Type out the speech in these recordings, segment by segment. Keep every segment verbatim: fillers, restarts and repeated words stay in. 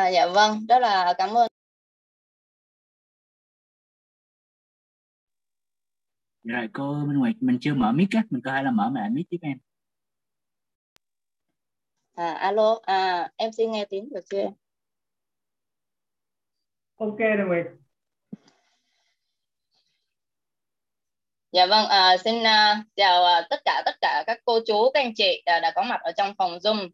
À, dạ vâng, rất là cảm ơn. Vậy rồi cô Minh Nguyệt, mình chưa mở mic á, mình có hay là mở lại mic tiếp em. À, alo, à, em xin nghe tiếng được chưa? Ok rồi Nguyệt. Dạ vâng, à, xin uh, chào uh, tất cả tất cả các cô chú, các anh chị uh, đã có mặt ở trong phòng Zoom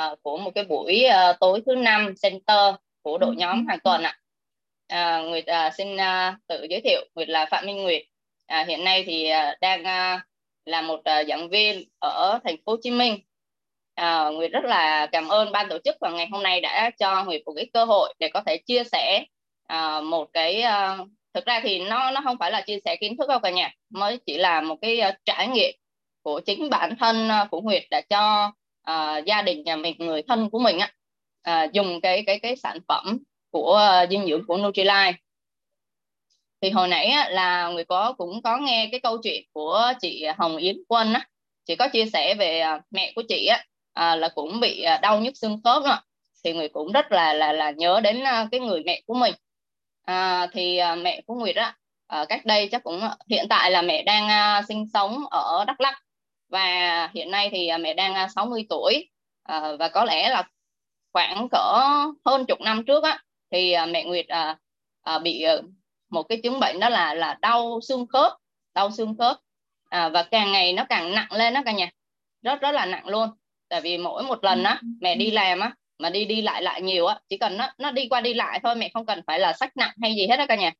uh, của một cái buổi uh, tối thứ năm center của đội nhóm hàng tuần ạ. Uh, Nguyệt uh, xin uh, tự giới thiệu, Nguyệt là Phạm Minh Nguyệt. À, hiện nay thì uh, đang uh, là một uh, giảng viên ở thành phố Hồ Chí Minh. À, Nguyệt rất là cảm ơn ban tổ chức vào ngày hôm nay đã cho Nguyệt một cái cơ hội để có thể chia sẻ uh, một cái uh, thực ra thì nó nó không phải là chia sẻ kiến thức đâu cả nhà, mới chỉ là một cái uh, trải nghiệm của chính bản thân uh, của Nguyệt đã cho uh, gia đình nhà mình, người thân của mình á, uh, dùng cái cái cái sản phẩm của uh, dinh dưỡng của Nutrilite. Thì hồi nãy á, là Nguyệt có cũng có nghe cái câu chuyện của chị Hồng Yến Quân á, chị có chia sẻ về uh, mẹ của chị á. À, là cũng bị đau nhức xương khớp đó. Thì Nguyệt cũng rất là là là nhớ đến cái người mẹ của mình. À, thì mẹ của Nguyệt á, cách đây chắc cũng hiện tại là mẹ đang sinh sống ở Đắk Lắk, và hiện nay thì mẹ đang sáu mươi tuổi. À, và có lẽ là khoảng cỡ hơn chục năm trước á, thì mẹ Nguyệt à, à, bị một cái chứng bệnh đó là là đau xương khớp, đau xương khớp à, và càng ngày nó càng nặng lên đó cả nhà, rất rất là nặng luôn. Tại vì mỗi một lần á mẹ đi làm á mà đi đi lại lại nhiều á, chỉ cần nó nó đi qua đi lại thôi, mẹ không cần phải là xách nặng hay gì hết đó cả nhà.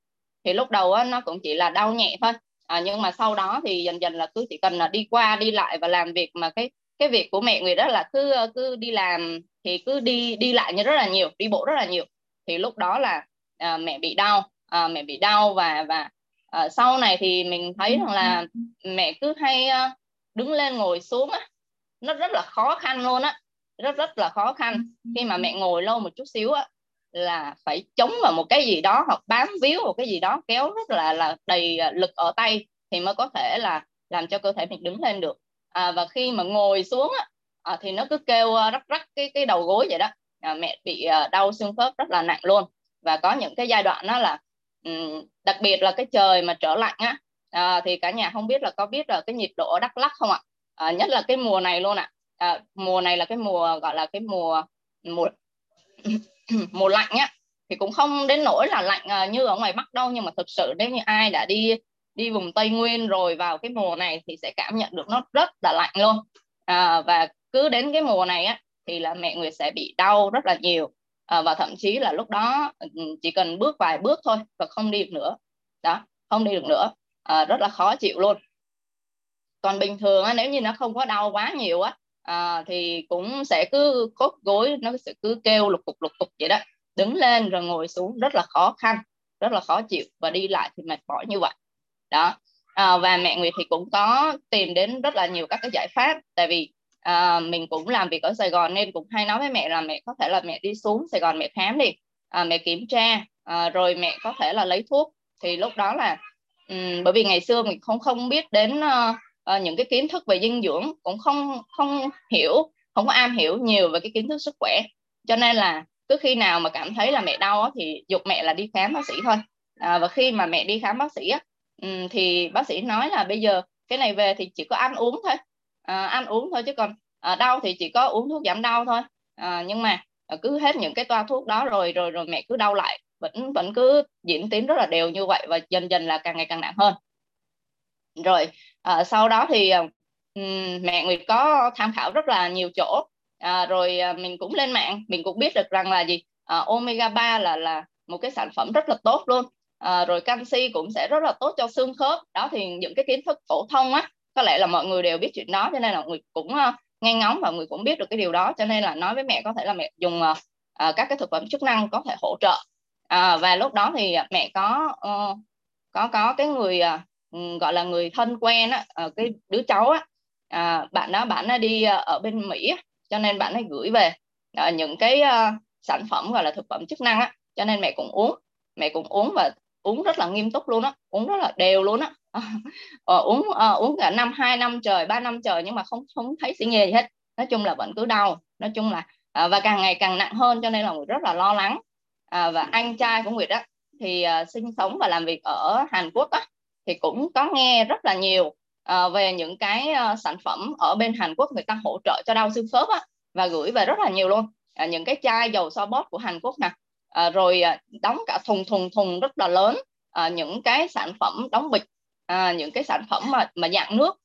Thì lúc đầu á nó cũng chỉ là đau nhẹ thôi, à, nhưng mà sau đó thì dần dần là cứ chỉ cần là đi qua đi lại và làm việc, mà cái cái việc của mẹ người đó là cứ cứ đi làm thì cứ đi đi lại như rất là nhiều, đi bộ rất là nhiều. Thì lúc đó là à, mẹ bị đau, à, mẹ bị đau và và à, sau này thì mình thấy rằng là mẹ cứ hay à, đứng lên ngồi xuống á, nó rất là khó khăn luôn á, rất rất là khó khăn. Khi mà mẹ ngồi lâu một chút xíu á là phải chống vào một cái gì đó, hoặc bám víu một cái gì đó, kéo rất là là đầy lực ở tay thì mới có thể là làm cho cơ thể mình đứng lên được. À, và khi mà ngồi xuống á à, thì nó cứ kêu rắc rắc cái cái đầu gối vậy đó. À, mẹ bị đau xương khớp rất là nặng luôn, và có những cái giai đoạn đó là đặc biệt là cái trời mà trở lạnh á, à, thì cả nhà không biết là có biết là cái nhiệt độ ở Đắk Lắk không ạ? À, nhất là cái mùa này luôn ạ. À. À, mùa này là cái mùa gọi là cái mùa mùa mùa lạnh á, thì cũng không đến nỗi là lạnh à, như ở ngoài Bắc đâu, nhưng mà thực sự nếu như ai đã đi đi vùng Tây Nguyên rồi vào cái mùa này thì sẽ cảm nhận được nó rất là lạnh luôn. À, và cứ đến cái mùa này á thì là mẹ người sẽ bị đau rất là nhiều, à, và thậm chí là lúc đó chỉ cần bước vài bước thôi và không đi được nữa đó, không đi được nữa, à, rất là khó chịu luôn. Còn bình thường á, nếu như nó không có đau quá nhiều á à, thì cũng sẽ cứ cốt gối nó sẽ cứ kêu lục cục lục cục vậy đó, đứng lên rồi ngồi xuống rất là khó khăn, rất là khó chịu, và đi lại thì mệt mỏi như vậy đó. À, và mẹ Nguyệt thì cũng có tìm đến rất là nhiều các cái giải pháp, tại vì à, mình cũng làm việc ở Sài Gòn nên cũng hay nói với mẹ là mẹ có thể là mẹ đi xuống Sài Gòn mẹ khám đi, à, mẹ kiểm tra, à, rồi mẹ có thể là lấy thuốc. Thì lúc đó là um, bởi vì ngày xưa mình không không biết đến uh, À, những cái kiến thức về dinh dưỡng, cũng không không hiểu, không có am hiểu nhiều về cái kiến thức sức khỏe, cho nên là cứ khi nào mà cảm thấy là mẹ đau á, thì giục mẹ là đi khám bác sĩ thôi. À, và khi mà mẹ đi khám bác sĩ á, thì bác sĩ nói là bây giờ cái này về thì chỉ có ăn uống thôi, à, ăn uống thôi chứ còn à, đau thì chỉ có uống thuốc giảm đau thôi. À, nhưng mà cứ hết những cái toa thuốc đó rồi rồi rồi mẹ cứ đau lại, vẫn vẫn cứ diễn tiến rất là đều như vậy, và dần dần là càng ngày càng nặng hơn. Rồi à, sau đó thì à, mẹ Nguyệt có tham khảo rất là nhiều chỗ, à, rồi à, mình cũng lên mạng, mình cũng biết được rằng là gì à, omega ba là là một cái sản phẩm rất là tốt luôn, à, rồi canxi cũng sẽ rất là tốt cho xương khớp đó. Thì những cái kiến thức phổ thông á, có lẽ là mọi người đều biết chuyện đó, cho nên là Nguyệt cũng à, nghe ngóng và Nguyệt cũng biết được cái điều đó, cho nên là nói với mẹ có thể là mẹ dùng à, à, các cái thực phẩm chức năng có thể hỗ trợ. À, và lúc đó thì mẹ có à, có có cái người à, gọi là người thân quen á, cái đứa cháu á, à, bạn đó bạn nó đi ở bên Mỹ á, cho nên bạn ấy gửi về à, những cái uh, sản phẩm gọi là thực phẩm chức năng á, cho nên mẹ cũng uống, mẹ cũng uống và uống rất là nghiêm túc luôn á, uống rất là đều luôn á, à, uống à, uống cả năm, hai năm trời, ba năm trời nhưng mà không không thấy sự nhẹ gì hết. Nói chung là vẫn cứ đau, nói chung là à, và càng ngày càng nặng hơn, cho nên là Nguyệt rất là lo lắng. À, và anh trai của Nguyệt á, thì à, sinh sống và làm việc ở Hàn Quốc á, thì cũng có nghe rất là nhiều à, về những cái à, sản phẩm ở bên Hàn Quốc người ta hỗ trợ cho đau xương khớp á, và gửi về rất là nhiều luôn. À, những cái chai dầu xoa bóp của Hàn Quốc nè, à, rồi à, đóng cả thùng thùng thùng rất là lớn, à, những cái sản phẩm đóng bịch, à, những cái sản phẩm mà, mà dạng nước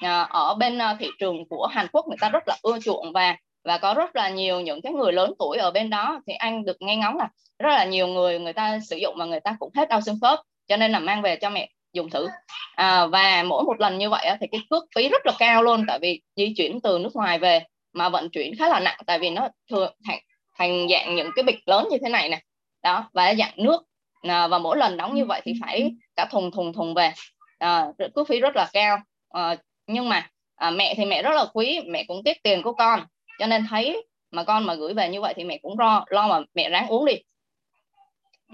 à, ở bên à, thị trường của Hàn Quốc người ta rất là ưa chuộng, và và có rất là nhiều những cái người lớn tuổi ở bên đó thì anh được nghe ngóng là rất là nhiều người người ta sử dụng mà người ta cũng hết đau xương khớp, cho nên là mang về cho mẹ dùng thử. À, và mỗi một lần như vậy thì cái cước phí rất là cao luôn, tại vì di chuyển từ nước ngoài về mà vận chuyển khá là nặng, tại vì nó thường thành, thành dạng những cái bịch lớn như thế này nè đó, và dạng nước, à, và mỗi lần đóng như vậy thì phải cả thùng thùng thùng về, à, cước phí rất là cao. À, nhưng mà à, mẹ thì mẹ rất là quý, mẹ cũng tiếc tiền của con, cho nên thấy mà con mà gửi về như vậy thì mẹ cũng lo, lo mà mẹ ráng uống đi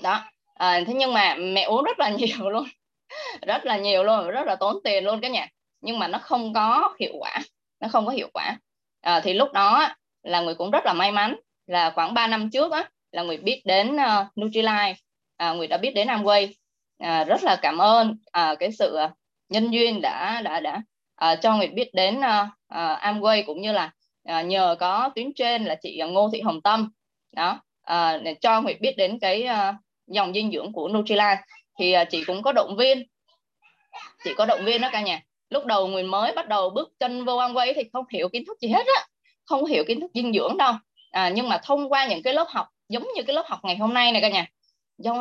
đó. À, thế nhưng mà mẹ uống rất là nhiều luôn, rất là nhiều luôn, rất là tốn tiền luôn cả nhà, nhưng mà nó không có hiệu quả, nó không có hiệu quả. À, thì lúc đó là người cũng rất là may mắn là khoảng ba năm trước á, là người biết đến uh, Nutrilite, à, người đã biết đến Amway, à, rất là cảm ơn à, cái sự uh, nhân duyên đã đã đã uh, cho người biết đến uh, uh, Amway, cũng như là à, nhờ có tuyến trên là chị Ngô Thị Hồng Tâm đó à, để cho Nguyệt biết đến cái uh, dòng dinh dưỡng của Nutrilite, thì uh, chị cũng có động viên, chị có động viên đó cả nhà. Lúc đầu Nguyệt mới bắt đầu bước chân vô Amway thì không hiểu kiến thức gì hết á, không hiểu kiến thức dinh dưỡng đâu, à, nhưng mà thông qua những cái lớp học giống như cái lớp học ngày hôm nay này cả nhà,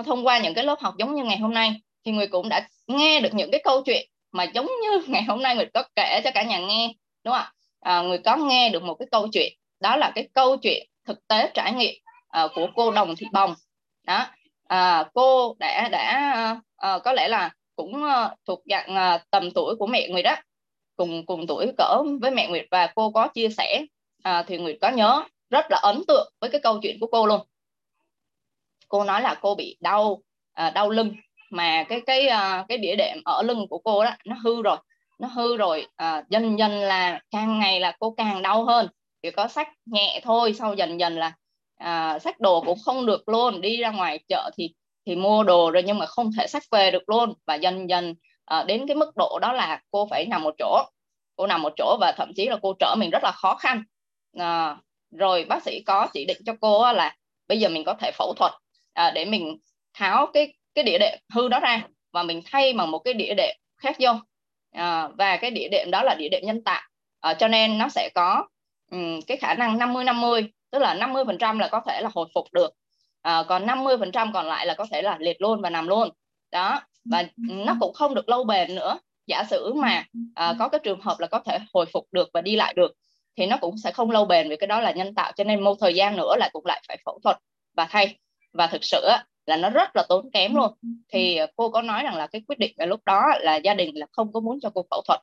thông qua những cái lớp học giống như ngày hôm nay thì Nguyệt cũng đã nghe được những cái câu chuyện mà giống như ngày hôm nay Nguyệt có kể cho cả nhà nghe, đúng không ạ? À, người có nghe được một cái câu chuyện, đó là cái câu chuyện thực tế trải nghiệm à, của cô Đồng Thị Bông đó. À, cô đã đã à, có lẽ là cũng à, thuộc dạng à, tầm tuổi của mẹ Nguyệt đó, cùng cùng tuổi cỡ với mẹ Nguyệt, và cô có chia sẻ à, thì Nguyệt có nhớ rất là ấn tượng với cái câu chuyện của cô luôn. Cô nói là cô bị đau à, đau lưng, mà cái cái à, cái đĩa đệm ở lưng của cô đó nó hư rồi. Nó hư rồi, à, dần dần là càng ngày là cô càng đau hơn. Chỉ có xách nhẹ thôi, sau dần dần là à, xách đồ cũng không được luôn. Đi ra ngoài chợ thì thì mua đồ rồi nhưng mà không thể xách về được luôn. Và dần dần à, đến cái mức độ đó là cô phải nằm một chỗ. Cô nằm một chỗ và thậm chí là cô trở mình rất là khó khăn. À, rồi bác sĩ có chỉ định cho cô là bây giờ mình có thể phẫu thuật à, để mình tháo cái, cái đĩa đệm hư đó ra và mình thay bằng một cái đĩa đệm khác vô. À, và cái địa điểm đó là địa điểm nhân tạo, à, cho nên nó sẽ có um, cái khả năng năm mươi năm mươi, tức là năm mươi phần trăm là có thể là hồi phục được, à, còn năm mươi phần trăm còn lại là có thể là liệt luôn và nằm luôn đó. Và nó cũng không được lâu bền nữa. Giả sử mà à, có cái trường hợp là có thể hồi phục được và đi lại được thì nó cũng sẽ không lâu bền, vì cái đó là nhân tạo, cho nên một thời gian nữa là cũng lại phải phẫu thuật và thay, và thực sự là nó rất là tốn kém luôn. Thì cô có nói rằng là cái quyết định về lúc đó là gia đình là không có muốn cho cô phẫu thuật.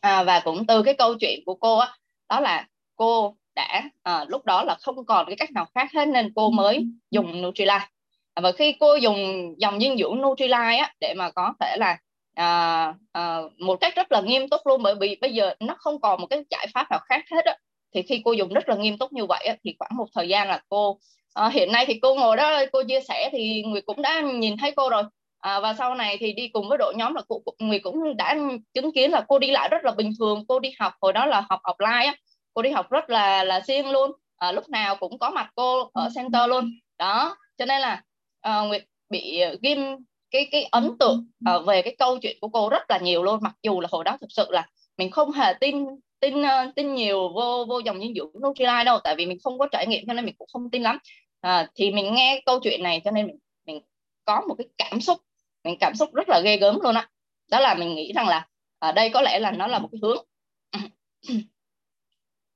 À, và cũng từ cái câu chuyện của cô á, đó là cô đã à, lúc đó là không còn cái cách nào khác hết nên cô mới dùng Nutrilite. À, và khi cô dùng dòng dinh dưỡng Nutrilite á, để mà có thể là à, à, một cách rất là nghiêm túc luôn, bởi vì bây giờ nó không còn một cái giải pháp nào khác hết á, thì khi cô dùng rất là nghiêm túc như vậy á, thì khoảng một thời gian là cô à, hiện nay thì cô ngồi đó cô chia sẻ thì người cũng đã nhìn thấy cô rồi, à, và sau này thì đi cùng với đội nhóm là cô, người cũng đã chứng kiến là cô đi lại rất là bình thường. Cô đi học hồi đó là học offline á, cô đi học rất là là siêng luôn, à, lúc nào cũng có mặt cô ở center luôn đó. Cho nên là à, Nguyệt bị ghim cái cái ấn tượng à, về cái câu chuyện của cô rất là nhiều luôn, mặc dù là hồi đó thực sự là mình không hề tin tin tin nhiều vô vô dòng dinh dưỡng Nutrilite đâu, tại vì mình không có trải nghiệm cho nên mình cũng không tin lắm. À, thì mình nghe câu chuyện này cho nên mình, mình có một cái cảm xúc, mình cảm xúc rất là ghê gớm luôn á. Đó. đó là mình nghĩ rằng là ở đây có lẽ là nó là một cái hướng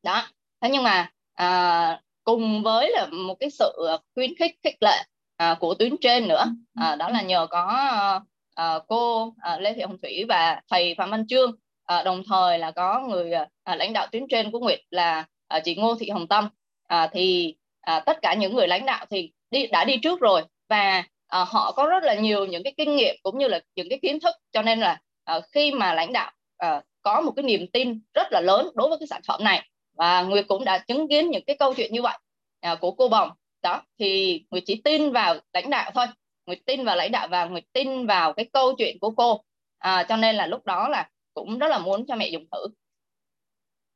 đó. Thế nhưng mà à, cùng với là một cái sự khuyến khích khích lệ à, của tuyến trên nữa, à, đó là nhờ có à, cô à, Lê Thị Hồng Thủy và thầy Phạm Văn Chương, à, đồng thời là có người à, lãnh đạo tuyến trên của Nguyệt là à, chị Ngô Thị Hồng Tâm, à, thì À, tất cả những người lãnh đạo thì đi, đã đi trước rồi, và à, họ có rất là nhiều những cái kinh nghiệm cũng như là những cái kiến thức, cho nên là à, khi mà lãnh đạo à, có một cái niềm tin rất là lớn đối với cái sản phẩm này Và Nguyệt cũng đã chứng kiến những cái câu chuyện như vậy à, của cô Bồng. Đó, thì Nguyệt chỉ tin vào lãnh đạo thôi. Nguyệt tin vào lãnh đạo và Nguyệt tin vào cái câu chuyện của cô. À, cho nên là lúc đó là cũng rất là muốn cho mẹ dùng thử.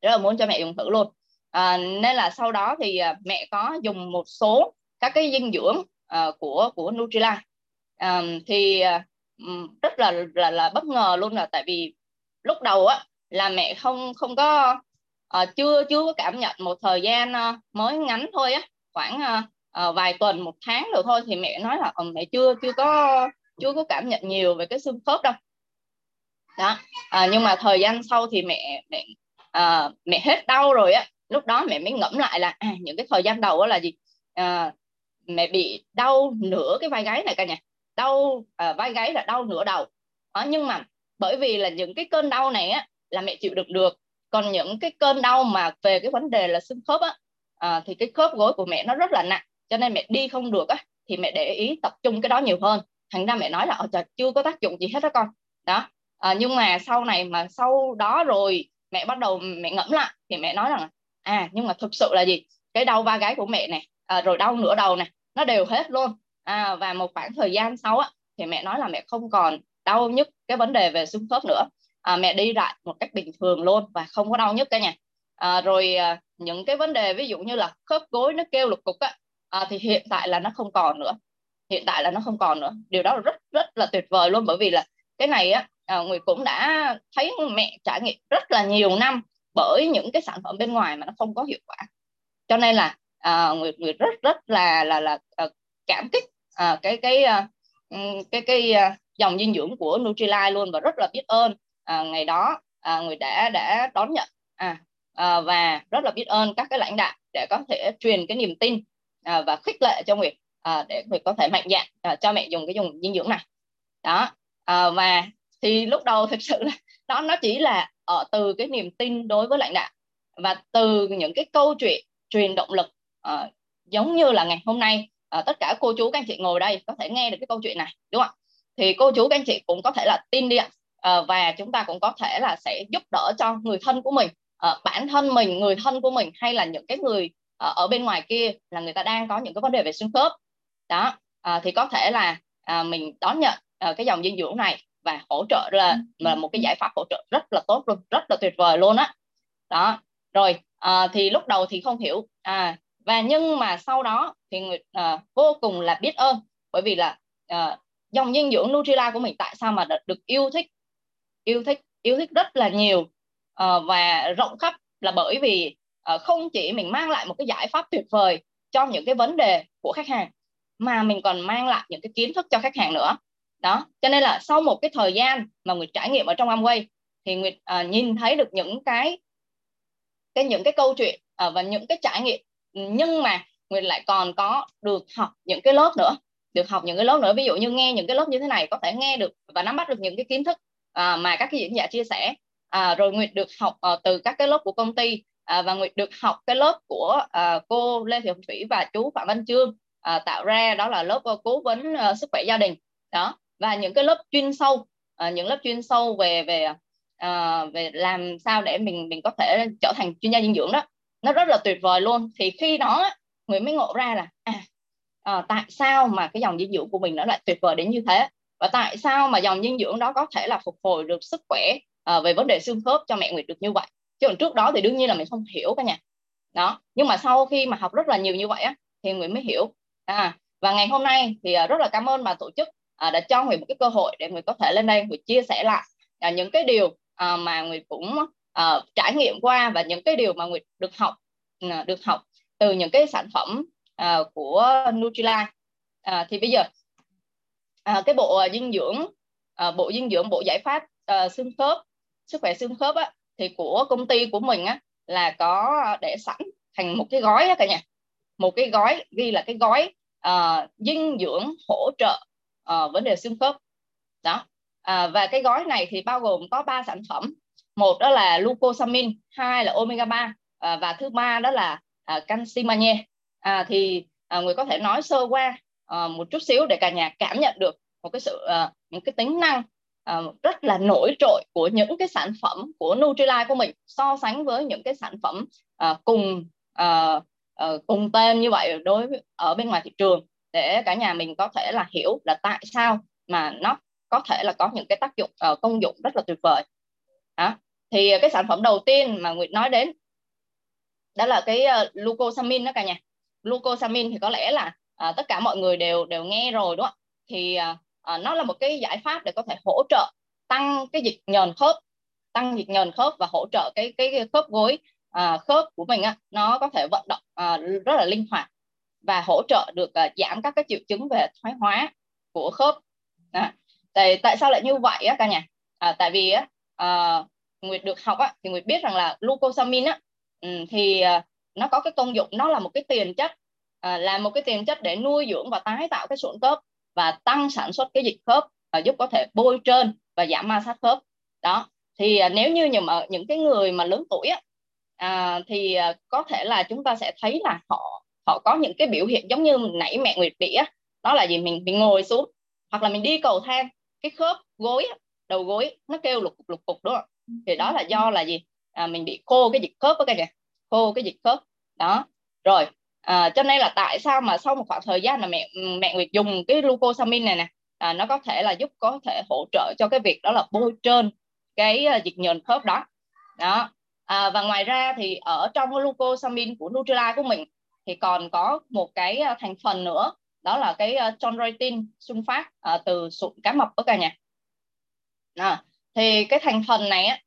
Rất là muốn cho mẹ dùng thử luôn. À, nên là sau đó thì mẹ có dùng một số các cái dinh dưỡng à, của, của Nutrilite. À, thì rất là, là, là bất ngờ luôn là tại vì lúc đầu á, là mẹ không, không có... À, chưa chưa có cảm nhận một thời gian à, mới ngắn thôi á, khoảng à, à, vài tuần một tháng rồi thôi thì mẹ nói là mẹ chưa chưa có chưa có cảm nhận nhiều về cái xương khớp đâu đó. À, nhưng mà thời gian sau thì mẹ mẹ à, mẹ hết đau rồi á, lúc đó mẹ mới ngẫm lại là à, những cái thời gian đầu đó là gì, à, mẹ bị đau nửa cái vai gáy này cả nhà, đau à, vai gáy là đau nửa đầu đó, nhưng mà bởi vì là những cái cơn đau này á là mẹ chịu đựng được. Còn những cái cơn đau mà về cái vấn đề là xương khớp á, à, thì cái khớp gối của mẹ nó rất là nặng, cho nên mẹ đi không được á, thì mẹ để ý tập trung cái đó nhiều hơn. Thành ra mẹ nói là trời, chưa có tác dụng gì hết đó con. Đó. À, nhưng mà sau này mà sau đó rồi mẹ bắt đầu mẹ ngẫm lại thì mẹ nói rằng à nhưng mà thực sự là gì, cái đau vai gáy của mẹ này, à, rồi đau nửa đầu này, nó đều hết luôn. À, và một khoảng thời gian sau á thì mẹ nói là mẹ không còn đau nhức cái vấn đề về xương khớp nữa. À, mẹ đi lại một cách bình thường luôn và không có đau nhức cả nhà. À, rồi à, những cái vấn đề ví dụ như là khớp gối nó kêu lục cục á, à, thì hiện tại là nó không còn nữa. Hiện tại là nó không còn nữa. Điều đó là rất rất là tuyệt vời luôn, bởi vì là cái này á, à, Nguyệt cũng đã thấy mẹ trải nghiệm rất là nhiều năm bởi những cái sản phẩm bên ngoài mà nó không có hiệu quả. Cho nên là à, Nguyệt, Nguyệt rất rất là là là, là cảm kích à, cái cái cái cái, cái dòng dinh dưỡng của Nutrilite luôn, và rất là biết ơn. À, ngày đó à, người đã đã đón nhận à, à, và rất là biết ơn các cái lãnh đạo để có thể truyền cái niềm tin à, và khích lệ cho Nguyệt à, để Nguyệt có thể mạnh dạn à, cho mẹ dùng cái dùng dinh dưỡng này đó. À, và thì lúc đầu thực sự là đó nó chỉ là ở từ cái niềm tin đối với lãnh đạo và từ những cái câu chuyện truyền động lực à, giống như là ngày hôm nay à, tất cả cô chú các anh chị ngồi đây có thể nghe được cái câu chuyện này, đúng không? Thì cô chú các anh chị cũng có thể là tin đi ạ. À, và chúng ta cũng có thể là sẽ giúp đỡ cho người thân của mình, à, bản thân mình, người thân của mình, hay là những cái người à, ở bên ngoài kia là người ta đang có những cái vấn đề về xương khớp đó. À, thì có thể là à, mình đón nhận à, cái dòng dinh dưỡng này và hỗ trợ là, là một cái giải pháp hỗ trợ rất là tốt luôn, rất là tuyệt vời luôn á đó. Đó rồi à, thì lúc đầu thì không hiểu à, và nhưng mà sau đó thì người à, vô cùng là biết ơn, bởi vì là à, dòng dinh dưỡng Nutrilite của mình tại sao mà được yêu thích yêu thích yêu thích rất là nhiều à, và rộng khắp, là bởi vì à, không chỉ mình mang lại một cái giải pháp tuyệt vời cho những cái vấn đề của khách hàng mà mình còn mang lại những cái kiến thức cho khách hàng nữa đó. Cho nên là sau một cái thời gian mà Nguyệt trải nghiệm ở trong Amway thì Nguyệt à, nhìn thấy được những cái cái những cái câu chuyện à, và những cái trải nghiệm, nhưng mà Nguyệt lại còn có được học những cái lớp nữa, được học những cái lớp nữa ví dụ như nghe những cái lớp như thế này, có thể nghe được và nắm bắt được những cái kiến thức À, mà các cái diễn giả chia sẻ. À, rồi Nguyệt được học à, từ các cái lớp của công ty à, và Nguyệt được học cái lớp của à, cô Lê Thị Hồng Thủy và chú Phạm Văn Chương à, tạo ra, đó là lớp à, cố vấn à, sức khỏe gia đình đó, và những cái lớp chuyên sâu à, những lớp chuyên sâu về về à, về làm sao để mình mình có thể trở thành chuyên gia dinh dưỡng đó, nó rất là tuyệt vời luôn. Thì khi đó Nguyệt mới ngộ ra là à, à, tại sao mà cái dòng dinh dưỡng của mình nó lại tuyệt vời đến như thế, và tại sao mà dòng dinh dưỡng đó có thể là phục hồi được sức khỏe à, về vấn đề xương khớp cho mẹ Nguyệt được như vậy. Chứ còn trước đó thì đương nhiên là mình không hiểu cả nhà. Đó, nhưng mà sau khi mà học rất là nhiều như vậy á, thì Nguyệt mới hiểu. À, và ngày hôm nay thì rất là cảm ơn bà tổ chức à, đã cho Nguyệt một cái cơ hội để Nguyệt có thể lên đây Nguyệt chia sẻ lại à, những cái điều à, mà Nguyệt cũng à, trải nghiệm qua, và những cái điều mà Nguyệt được học à, được học từ những cái sản phẩm à, của Nutrilite. À, thì bây giờ À, cái bộ dinh dưỡng à, bộ dinh dưỡng bộ giải pháp à, xương khớp, sức khỏe xương khớp á, thì của công ty của mình á, là có để sẵn thành một cái gói đó cả nhà, một cái gói ghi là cái gói à, dinh dưỡng hỗ trợ à, vấn đề xương khớp đó. À, và cái gói này thì bao gồm có ba sản phẩm, một đó là glucosamine, hai là omega ba à, và thứ ba đó là à, canxi magie. À, thì à, người có thể nói sơ qua À, một chút xíu để cả nhà cảm nhận được một cái sự à, một cái tính năng uh, rất là nổi trội của những cái sản phẩm của Nutrilite của mình so sánh với những cái sản phẩm uh, cùng uh, uh, cùng tên như vậy đối với, ở bên ngoài thị trường, để cả nhà mình có thể là hiểu là tại sao mà nó có thể là có những cái tác dụng uh, công dụng rất là tuyệt vời. Đó. Thì cái sản phẩm đầu tiên mà Nguyệt nói đến đó là cái uh, glucosamine đó cả nhà. Glucosamine thì có lẽ là uh, tất cả mọi người đều đều nghe rồi đúng không? Thì uh, uh, nó là một cái giải pháp để có thể hỗ trợ tăng cái dịch nhờn khớp, tăng dịch nhờn khớp và hỗ trợ cái cái, cái khớp gối, uh, khớp của mình uh, nó có thể vận động uh, rất là linh hoạt và hỗ trợ được uh, giảm các cái triệu chứng về thoái hóa của khớp. À, tại tại sao lại như vậy á cả nhà? À, tại vì á uh, Nguyệt được học á, thì Nguyệt biết rằng là glucosamine á, thì nó có cái công dụng, nó là một cái tiền chất, là một cái tiền chất để nuôi dưỡng và tái tạo cái sụn khớp và tăng sản xuất cái dịch khớp, giúp có thể bôi trơn và giảm ma sát khớp. Đó, thì nếu như những cái người mà lớn tuổi á, thì có thể là chúng ta sẽ thấy là họ họ có những cái biểu hiện giống như nãy mẹ Nguyệt bị á, đó là gì? Mình mình ngồi xuống hoặc là mình đi cầu thang, cái khớp gối, đầu gối nó kêu lục cục lục cục đúng không? Thì đó là do là gì? À, mình bị khô cái dịch khớp đó các nhà, khô cái dịch khớp đó. Rồi à, cho nên là tại sao mà sau một khoảng thời gian là mẹ mẹ Nguyệt dùng cái glucosamine này nè, à, nó có thể là giúp có thể hỗ trợ cho cái việc đó là bôi trơn cái dịch nhờn khớp đó. Đó. À, và ngoài ra thì ở trong cái glucosamine của Nutrilite của mình thì còn có một cái thành phần nữa, đó là cái chondroitin sunfat à, từ sụn cá mập đó cả nhà. À, thì cái thành phần này á,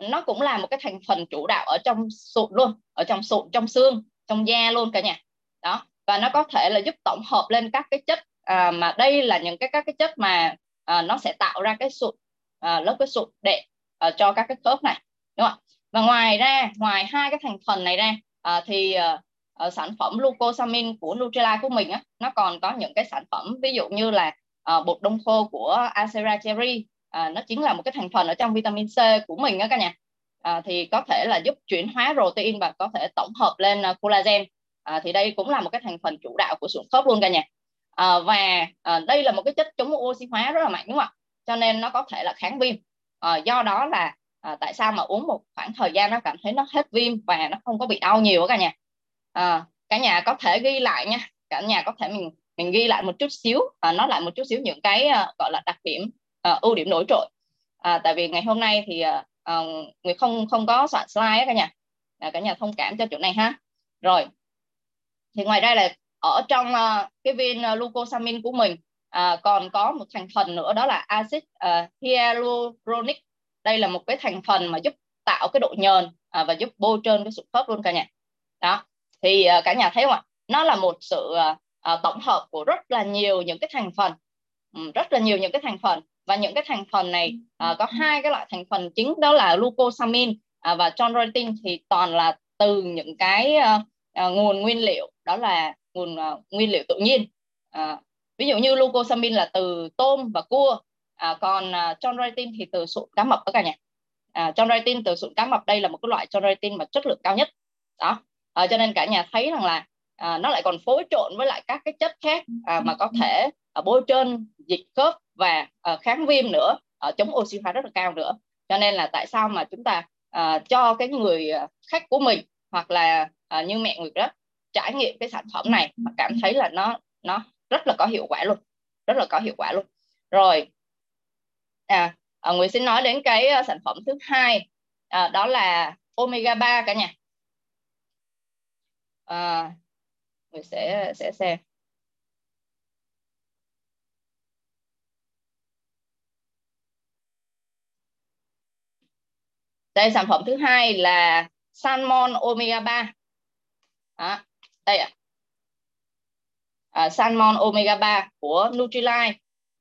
nó cũng là một cái thành phần chủ đạo ở trong sụn luôn, ở trong sụn, trong xương, trong da luôn cả nhà. Đó, và nó có thể là giúp tổng hợp lên các cái chất à, mà đây là những cái các cái chất mà à, nó sẽ tạo ra cái sụn à, lớp cái sụn đệm à, cho các cái khớp này, đúng không? Và ngoài ra, ngoài hai cái thành phần này ra à, thì à, à, sản phẩm glucosamine của Nutrilite của mình á, nó còn có những cái sản phẩm ví dụ như là à, bột đông khô của Acera Cherry. À, nó chính là một cái thành phần ở trong vitamin C của mình đó cả nhà. À, thì có thể là giúp chuyển hóa protein và có thể tổng hợp lên uh, collagen. À, thì đây cũng là một cái thành phần chủ đạo của sụn khớp luôn cả nhà. À, và à, đây là một cái chất chống oxy hóa rất là mạnh đúng không ạ? Cho nên nó có thể là kháng viêm. À, do đó là à, tại sao mà uống một khoảng thời gian nó cảm thấy nó hết viêm và nó không có bị đau nhiều đó cả nhà. À, cả nhà có thể ghi lại nha. Cả nhà có thể mình mình ghi lại một chút xíu, à, nói lại một chút xíu những cái à, gọi là đặc điểm, À, ưu điểm nổi trội. À, tại vì ngày hôm nay thì à, Nguyệt không không có soạn slide cả nhà. À, cả nhà thông cảm cho chỗ này ha. Rồi. Thì ngoài ra là ở trong à, cái viên glucosamine của mình à, còn có một thành phần nữa, đó là axit à, hyaluronic. Đây là một cái thành phần mà giúp tạo cái độ nhờn à, và giúp bôi trơn cái sụn khớp luôn cả nhà. Đó. Thì à, cả nhà thấy không ạ? Nó là một sự à, tổng hợp của rất là nhiều những cái thành phần, ừ, rất là nhiều những cái thành phần. Và những cái thành phần này uh, có hai cái loại thành phần chính, đó là glucosamine uh, và chondroitin, thì toàn là từ những cái uh, uh, nguồn nguyên liệu, đó là nguồn uh, nguyên liệu tự nhiên. Uh, ví dụ như glucosamine là từ tôm và cua, uh, còn uh, chondroitin thì từ sụn cá mập đó cả nhà. Uh, chondroitin từ sụn cá mập, đây là một cái loại chondroitin mà chất lượng cao nhất. Đó, uh, cho nên cả nhà thấy rằng là uh, nó lại còn phối trộn với lại các cái chất khác uh, mà có thể uh, bôi trơn dịch khớp và uh, kháng viêm nữa, uh, chống oxy hóa rất là cao nữa. Cho nên là tại sao mà chúng ta uh, cho cái người uh, khách của mình hoặc là uh, như mẹ Nguyệt đó trải nghiệm cái sản phẩm này mà cảm thấy là nó nó rất là có hiệu quả luôn, rất là có hiệu quả luôn. Rồi, à, uh, Nguyệt xin nói đến cái uh, sản phẩm thứ hai, uh, đó là omega ba cả nhà. Uh, Nguyệt sẽ sẽ xem. Đây, sản phẩm thứ hai là salmon omega ba. Đó, đây ạ. À. À, salmon omega ba của Nutrilite.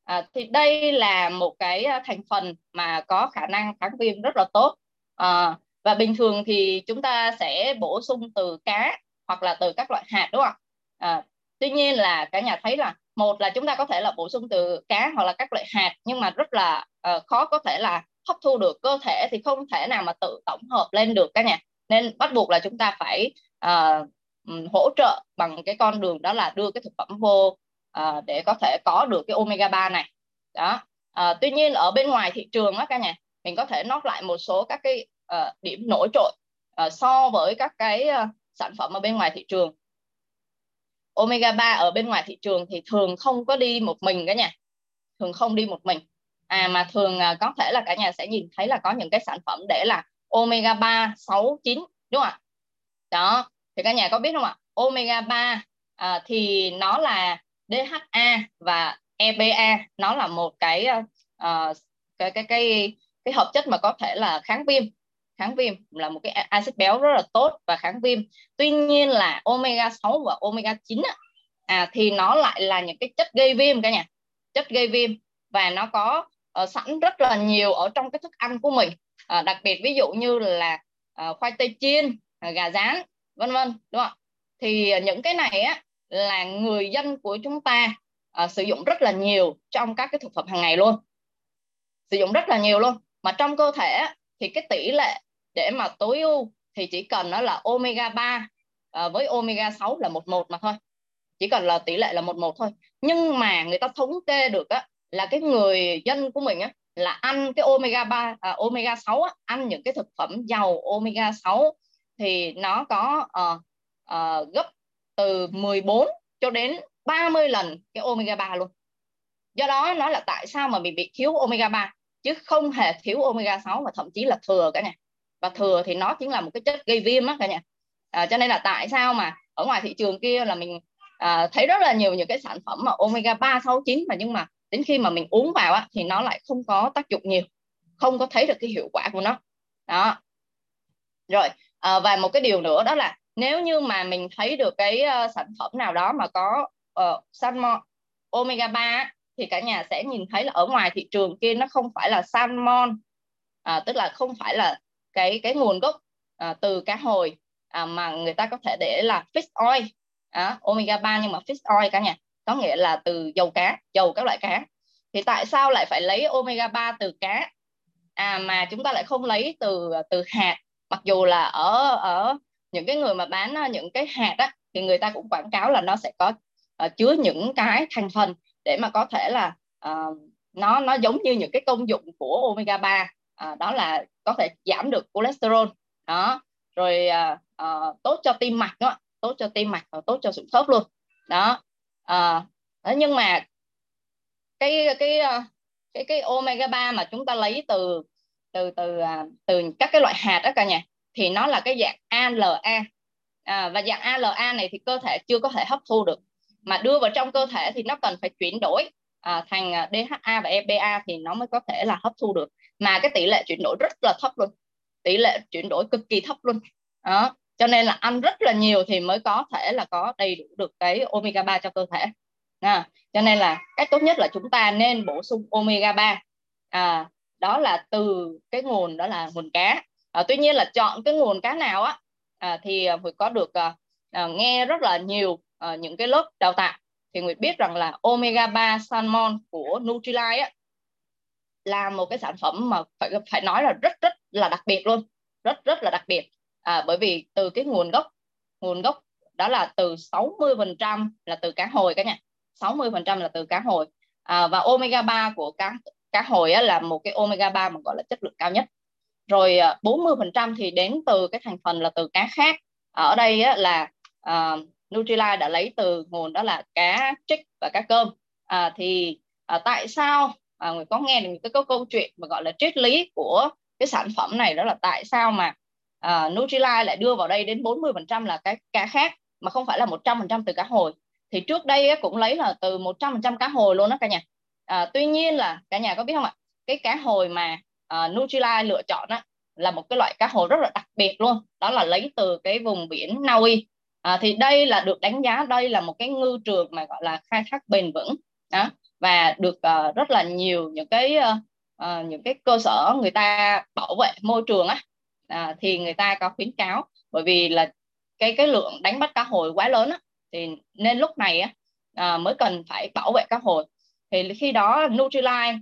À, thì đây là một cái thành phần mà có khả năng kháng viêm rất là tốt. À, và bình thường thì chúng ta sẽ bổ sung từ cá hoặc là từ các loại hạt đúng không ạ? À, tuy nhiên là cả nhà thấy là một là chúng ta có thể là bổ sung từ cá hoặc là các loại hạt, nhưng mà rất là uh, khó có thể là hấp thu được, cơ thể thì không thể nào mà tự tổng hợp lên được các nhà, nên bắt buộc là chúng ta phải uh, hỗ trợ bằng cái con đường đó là đưa cái thực phẩm vô uh, để có thể có được cái omega ba này. Đó, À, tuy nhiên ở bên ngoài thị trường á, các nhà mình có thể nốt lại một số các cái uh, điểm nổi trội uh, so với các cái uh, sản phẩm ở bên ngoài thị trường. Omega ba ở bên ngoài thị trường thì thường không có đi một mình cả nhà, thường không đi một mình. À mà thường uh, có thể là cả nhà sẽ nhìn thấy là có những cái sản phẩm để là omega ba, sáu, chín, đúng không ạ? Đó, thì cả nhà có biết không ạ? Omega ba uh, thì nó là đê hát a và e pê a, nó là một cái uh, cái cái cái cái hợp chất mà có thể là kháng viêm, kháng viêm là một cái axit béo rất là tốt và kháng viêm. Tuy nhiên là omega sáu và omega chín á, à, thì nó lại là những cái chất gây viêm cả nhà, chất gây viêm, và nó có uh, sẵn rất là nhiều ở trong cái thức ăn của mình, uh, đặc biệt ví dụ như là uh, khoai tây chiên, uh, gà rán, vân vân, đúng không? Thì uh, những cái này á là người dân của chúng ta uh, sử dụng rất là nhiều trong các cái thực phẩm hàng ngày luôn, sử dụng rất là nhiều luôn. Mà trong cơ thể thì cái tỷ lệ để mà tối ưu thì chỉ cần nó là omega ba à, với omega sáu là một một mà thôi. Chỉ cần là tỷ lệ là một một thôi. Nhưng mà người ta thống kê được á, là cái người dân của mình á, là ăn cái omega ba, à, omega sáu á, ăn những cái thực phẩm giàu omega sáu thì nó có à, à, gấp từ mười bốn cho đến ba mươi lần cái omega ba luôn. Do đó nó là tại sao mà mình bị thiếu omega ba chứ không hề thiếu omega sáu, mà thậm chí là thừa cả nhà. Và thừa thì nó chính là một cái chất gây viêm đó cả nhà. À, cho nên là tại sao mà ở ngoài thị trường kia là mình à, thấy rất là nhiều những cái sản phẩm mà omega ba, sáu, chín mà nhưng mà đến khi mà mình uống vào á, thì nó lại không có tác dụng nhiều, không có thấy được cái hiệu quả của nó. Đó. Rồi, à, và một cái điều nữa đó là nếu như mà mình thấy được cái uh, sản phẩm nào đó mà có uh, salmon omega ba thì cả nhà sẽ nhìn thấy là ở ngoài thị trường kia nó không phải là salmon, à, tức là không phải là cái cái nguồn gốc à, từ cá hồi, à, mà người ta có thể để là fish oil, à, omega ba nhưng mà fish oil cả nhà, có nghĩa là từ dầu cá, dầu các loại cá. Thì tại sao lại phải lấy omega ba từ cá, à, mà chúng ta lại không lấy từ từ hạt? Mặc dù là ở ở những cái người mà bán những cái hạt á, thì người ta cũng quảng cáo là nó sẽ có à, chứa những cái thành phần để mà có thể là uh, nó nó giống như những cái công dụng của omega ba, uh, đó là có thể giảm được cholesterol đó, rồi uh, uh, tốt cho tim mạch đó, tốt cho tim mạch và tốt cho sụn khớp luôn đó. Uh, nhưng mà cái cái uh, cái cái omega ba mà chúng ta lấy từ từ từ uh, từ các cái loại hạt đó cả nhà thì nó là cái dạng a lờ a, uh, và dạng a lờ a này thì cơ thể chưa có thể hấp thu được, mà đưa vào trong cơ thể thì nó cần phải chuyển đổi à, thành đê hát a và e pê a thì nó mới có thể là hấp thu được. Mà cái tỷ lệ chuyển đổi rất là thấp luôn, tỷ lệ chuyển đổi cực kỳ thấp luôn. Đó. Cho nên là ăn rất là nhiều thì mới có thể là có đầy đủ được cái omega ba cho cơ thể. À, cho nên là cách tốt nhất là chúng ta nên bổ sung omega ba. À, đó là từ cái nguồn đó là nguồn cá. À, tuy nhiên là chọn cái nguồn cá nào á à, thì Nguyệt có được à, à, nghe rất là nhiều Uh, những cái lớp đào tạo thì Nguyệt biết rằng là omega ba salmon của Nutrilite á, là một cái sản phẩm mà phải phải nói là rất rất là đặc biệt luôn, rất rất là đặc biệt, à, bởi vì từ cái nguồn gốc nguồn gốc đó là từ sáu mươi phần trăm là từ cá hồi cả nhà, sáu mươi phần trăm là từ cá hồi, à, và omega ba của cá cá hồi á, là một cái omega ba mà gọi là chất lượng cao nhất. Rồi à, bốn mươi phần trăm thì đến từ cái thành phần là từ cá khác, à, ở đây á, là à, Nutrilite đã lấy từ nguồn đó là cá trích và cá cơm. À, thì à, tại sao à, người có nghe được những cái câu chuyện mà gọi là triết lý của cái sản phẩm này, đó là tại sao mà à, Nutrilite lại đưa vào đây đến bốn mươi phần trăm là cái cá khác mà không phải là một trăm phần trăm từ cá hồi? Thì trước đây cũng lấy là từ một trăm phần trăm cá hồi luôn đó cả nhà. À, tuy nhiên là cả nhà có biết không ạ? Cái cá hồi mà à, Nutrilite lựa chọn đó là một cái loại cá hồi rất là đặc biệt luôn, đó là lấy từ cái vùng biển Na Uy. À, thì đây là được đánh giá đây là một cái ngư trường mà gọi là khai thác bền vững đó, và được uh, rất là nhiều những cái uh, những cái cơ sở người ta bảo vệ môi trường á, à, thì người ta có khuyến cáo bởi vì là cái cái lượng đánh bắt cá hồi quá lớn á, thì nên lúc này á, à, mới cần phải bảo vệ cá hồi. Thì khi đó Nutrilite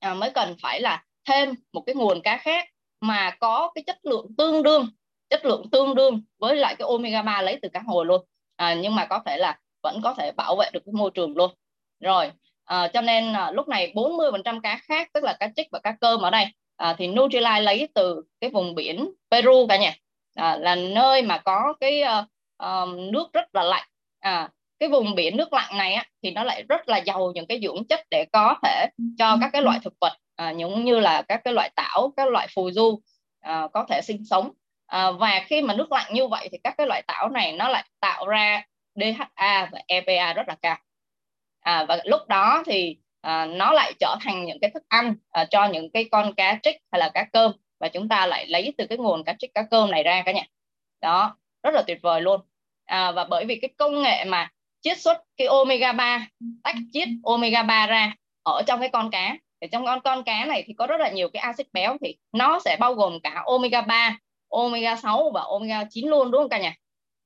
à, mới cần phải là thêm một cái nguồn cá khác mà có cái chất lượng tương đương chất lượng tương đương với lại cái omega ba lấy từ cá hồi luôn, à, nhưng mà có thể là vẫn có thể bảo vệ được cái môi trường luôn. Rồi À, cho nên à, lúc này bốn mươi phần trăm cá khác, tức là cá trích và cá cơm ở đây, à, thì Nutrilite lấy từ cái vùng biển Peru cả nhà, à, là nơi mà có cái uh, uh, nước rất là lạnh. À, cái vùng biển nước lạnh này á, thì nó lại rất là giàu những cái dưỡng chất để có thể cho các cái loại thực vật, à, giống như là các cái loại tảo, các loại phù du à, có thể sinh sống. À, và khi mà nước lạnh như vậy thì các cái loại tảo này nó lại tạo ra đê hát a và e pê a rất là cao. À, và lúc đó thì à, nó lại trở thành những cái thức ăn à, cho những cái con cá trích hay là cá cơm, và chúng ta lại lấy từ cái nguồn cá trích cá cơm này ra cả nhà. Đó, rất là tuyệt vời luôn. À, và bởi vì cái công nghệ mà chiết xuất cái omega ba, tách chiết omega ba ra ở trong cái con cá, thì trong con con cá này thì có rất là nhiều cái axit béo, thì nó sẽ bao gồm cả omega ba, omega sáu và omega chín luôn, đúng không cả nhà?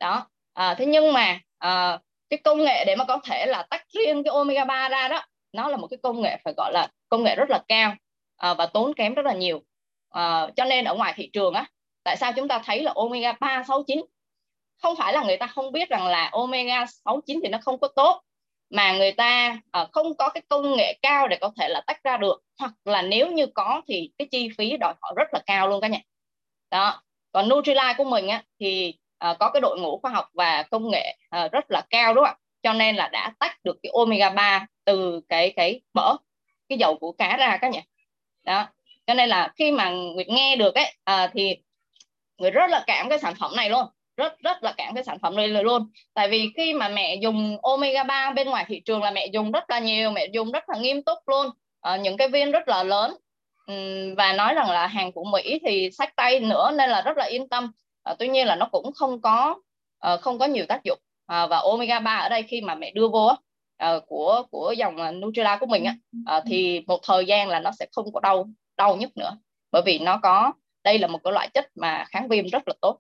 Đó. À, thế nhưng mà à, cái công nghệ để mà có thể là tách riêng cái omega ba ra đó, nó là một cái công nghệ phải gọi là công nghệ rất là cao à, và tốn kém rất là nhiều. À, cho nên ở ngoài thị trường á, tại sao chúng ta thấy là omega ba, sáu, chín? Không phải là người ta không biết rằng là omega sáu, chín thì nó không có tốt, mà người ta à, không có cái công nghệ cao để có thể là tách ra được, hoặc là nếu như có thì cái chi phí đòi hỏi rất là cao luôn cả nhà. Đó. Còn Nutrilite của mình á, thì à, có cái đội ngũ khoa học và công nghệ à, rất là cao, đúng không ạ? Cho nên là đã tách được cái omega ba từ cái cái mỡ, cái dầu của cá ra các nhà. Đó. Cho nên là khi mà Nguyệt nghe được ấy à, thì Nguyệt rất là cảm cái sản phẩm này luôn, rất rất là cảm cái sản phẩm này luôn. Tại vì khi mà mẹ dùng omega ba bên ngoài thị trường là mẹ dùng rất là nhiều, mẹ dùng rất là nghiêm túc luôn, à, những cái viên rất là lớn, uhm, và nói rằng là hàng của Mỹ thì xách tay nữa nên là rất là yên tâm. À, tuy nhiên là nó cũng không có à, không có nhiều tác dụng à, và omega ba ở đây khi mà mẹ đưa vô à, của của dòng Nutrilite của mình á, à, thì một thời gian là nó sẽ không có đau đau nhức nữa, bởi vì nó có, đây là một cái loại chất mà kháng viêm rất là tốt,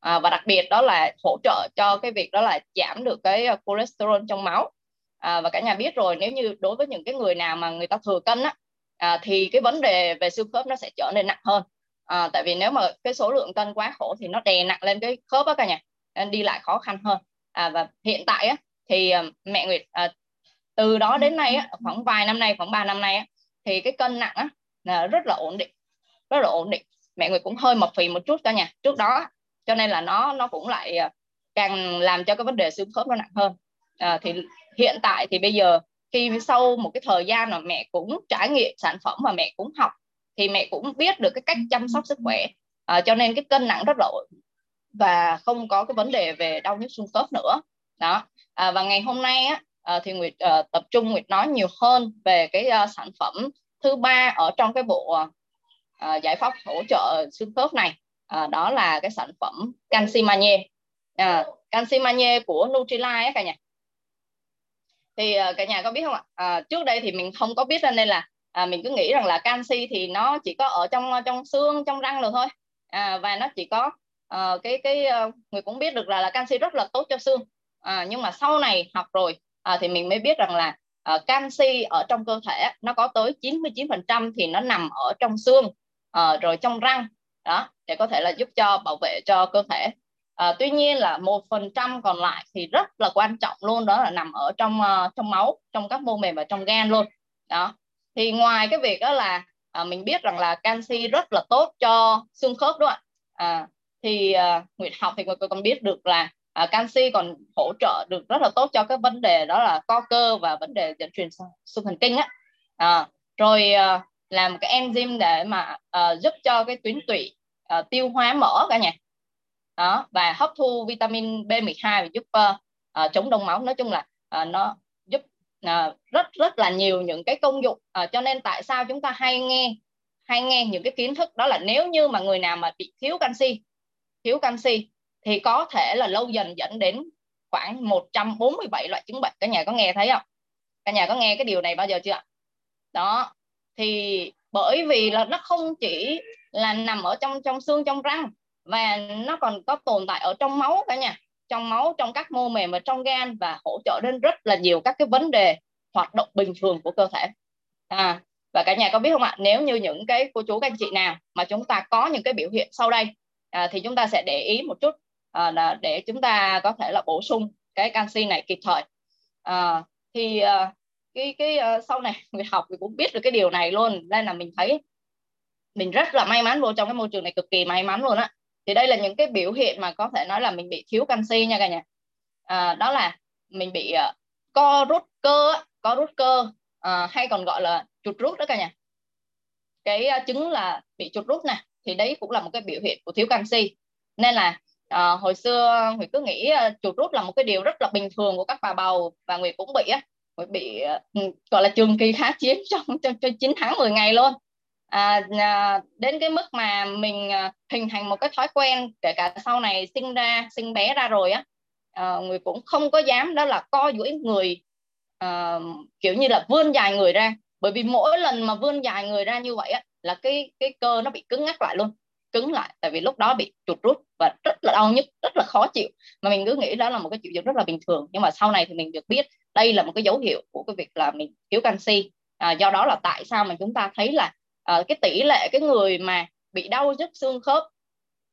à, và đặc biệt đó là hỗ trợ cho cái việc đó là giảm được cái cholesterol trong máu. À, và cả nhà biết rồi, nếu như đối với những cái người nào mà người ta thừa cân á, à, thì cái vấn đề về xương khớp nó sẽ trở nên nặng hơn. À, tại vì nếu mà cái số lượng cân quá khổ thì nó đè nặng lên cái khớp đó cả nhà, nên đi lại khó khăn hơn. À, và hiện tại á, thì mẹ Nguyệt à, từ đó đến nay á, khoảng vài năm nay, khoảng ba năm nay á, thì cái cân nặng á, là rất là ổn định, rất là ổn định. Mẹ Nguyệt cũng hơi mập phì một chút cả nhà trước đó, cho nên là nó nó cũng lại càng làm cho cái vấn đề xương khớp nó nặng hơn. À, thì hiện tại thì bây giờ khi sau một cái thời gian mà mẹ cũng trải nghiệm sản phẩm và mẹ cũng học, thì mẹ cũng biết được cái cách chăm sóc sức khỏe, à, cho nên cái cân nặng rất là ổn và không có cái vấn đề về đau nhức xương khớp nữa. Đó. À, và ngày hôm nay á, à, thì Nguyệt à, tập trung Nguyệt nói nhiều hơn về cái à, sản phẩm thứ ba ở trong cái bộ à, giải pháp hỗ trợ xương khớp này, à, đó là cái sản phẩm canxi magie, à, canxi magie của Nutrilite á cả nhà. Thì à, cả nhà có biết không ạ? À, trước đây thì mình không có biết, nên là à, mình cứ nghĩ rằng là canxi thì nó chỉ có ở trong trong xương, trong răng được thôi, à, và nó chỉ có uh, cái cái uh, người cũng biết được là, là canxi rất là tốt cho xương, à, nhưng mà sau này học rồi à, thì mình mới biết rằng là uh, canxi ở trong cơ thể nó có tới chín mươi chín phần trăm thì nó nằm ở trong xương, uh, rồi trong răng đó, để có thể là giúp cho bảo vệ cho cơ thể. Uh, tuy nhiên là một phần trăm còn lại thì rất là quan trọng luôn, đó là nằm ở trong uh, trong máu, trong các mô mềm và trong gan luôn. Đó. Thì ngoài cái việc đó là à, mình biết rằng là canxi rất là tốt cho xương khớp, đúng không ạ? À, thì à, Nguyệt học thì Nguyệt còn biết được là à, canxi còn hỗ trợ được rất là tốt cho cái vấn đề đó là co cơ và vấn đề dẫn truyền xương thần kinh á. À, rồi à, làm cái enzyme để mà à, giúp cho cái tuyến tụy à, tiêu hóa mỡ cả nhà. Đó, và hấp thu vitamin B mười hai và giúp à, à, chống đông máu. Nói chung là à, nó giúp À, rất rất là nhiều những cái công dụng, à, cho nên tại sao chúng ta hay nghe hay nghe những cái kiến thức đó là nếu như mà người nào mà bị thiếu canxi thiếu canxi thì có thể là lâu dần dẫn đến khoảng một trăm bốn mươi bảy loại chứng bệnh. Cả nhà có nghe thấy không? Cả nhà có nghe cái điều này bao giờ chưa? Đó, thì bởi vì là nó không chỉ là nằm ở trong trong xương, trong răng, và nó còn có tồn tại ở trong máu cả nhà, trong máu, trong các mô mềm và trong gan, và hỗ trợ đến rất là nhiều các cái vấn đề hoạt động bình thường của cơ thể. À, và cả nhà có biết không ạ? Nếu như những cái cô chú các anh chị nào mà chúng ta có những cái biểu hiện sau đây, à, thì chúng ta sẽ để ý một chút à, để chúng ta có thể là bổ sung cái canxi này kịp thời. À, thì à, cái cái uh, sau này người học thì cũng biết được cái điều này luôn, nên là mình thấy mình rất là may mắn luôn, trong cái môi trường này cực kỳ may mắn luôn á. Thì đây là những cái biểu hiện mà có thể nói là mình bị thiếu canxi nha cả nhà. À, đó là mình bị uh, co rút cơ, co rút cơ uh, hay còn gọi là chuột rút đó cả nhà. Cái uh, chứng là bị chuột rút này thì đấy cũng là một cái biểu hiện của thiếu canxi. Nên là uh, hồi xưa Nguyệt cứ nghĩ uh, chuột rút là một cái điều rất là bình thường của các bà bầu, và Nguyệt cũng bị á, uh, bị uh, gọi là trường kỳ khá chiến trong trong chín tháng mười ngày luôn. À, đến cái mức mà mình hình thành một cái thói quen, kể cả sau này sinh ra sinh bé ra rồi á, à, người cũng không có dám, đó là co duỗi người, à, kiểu như là vươn dài người ra, bởi vì mỗi lần mà vươn dài người ra như vậy á là cái cái cơ nó bị cứng ngắc lại luôn, cứng lại, tại vì lúc đó bị chuột rút và rất là đau nhức, rất là khó chịu, mà mình cứ nghĩ đó là một cái triệu chứng rất là bình thường. Nhưng mà sau này thì mình được biết đây là một cái dấu hiệu của cái việc là mình thiếu canxi. À, do đó là tại sao mà chúng ta thấy là À, cái tỷ lệ cái người mà bị đau nhức xương khớp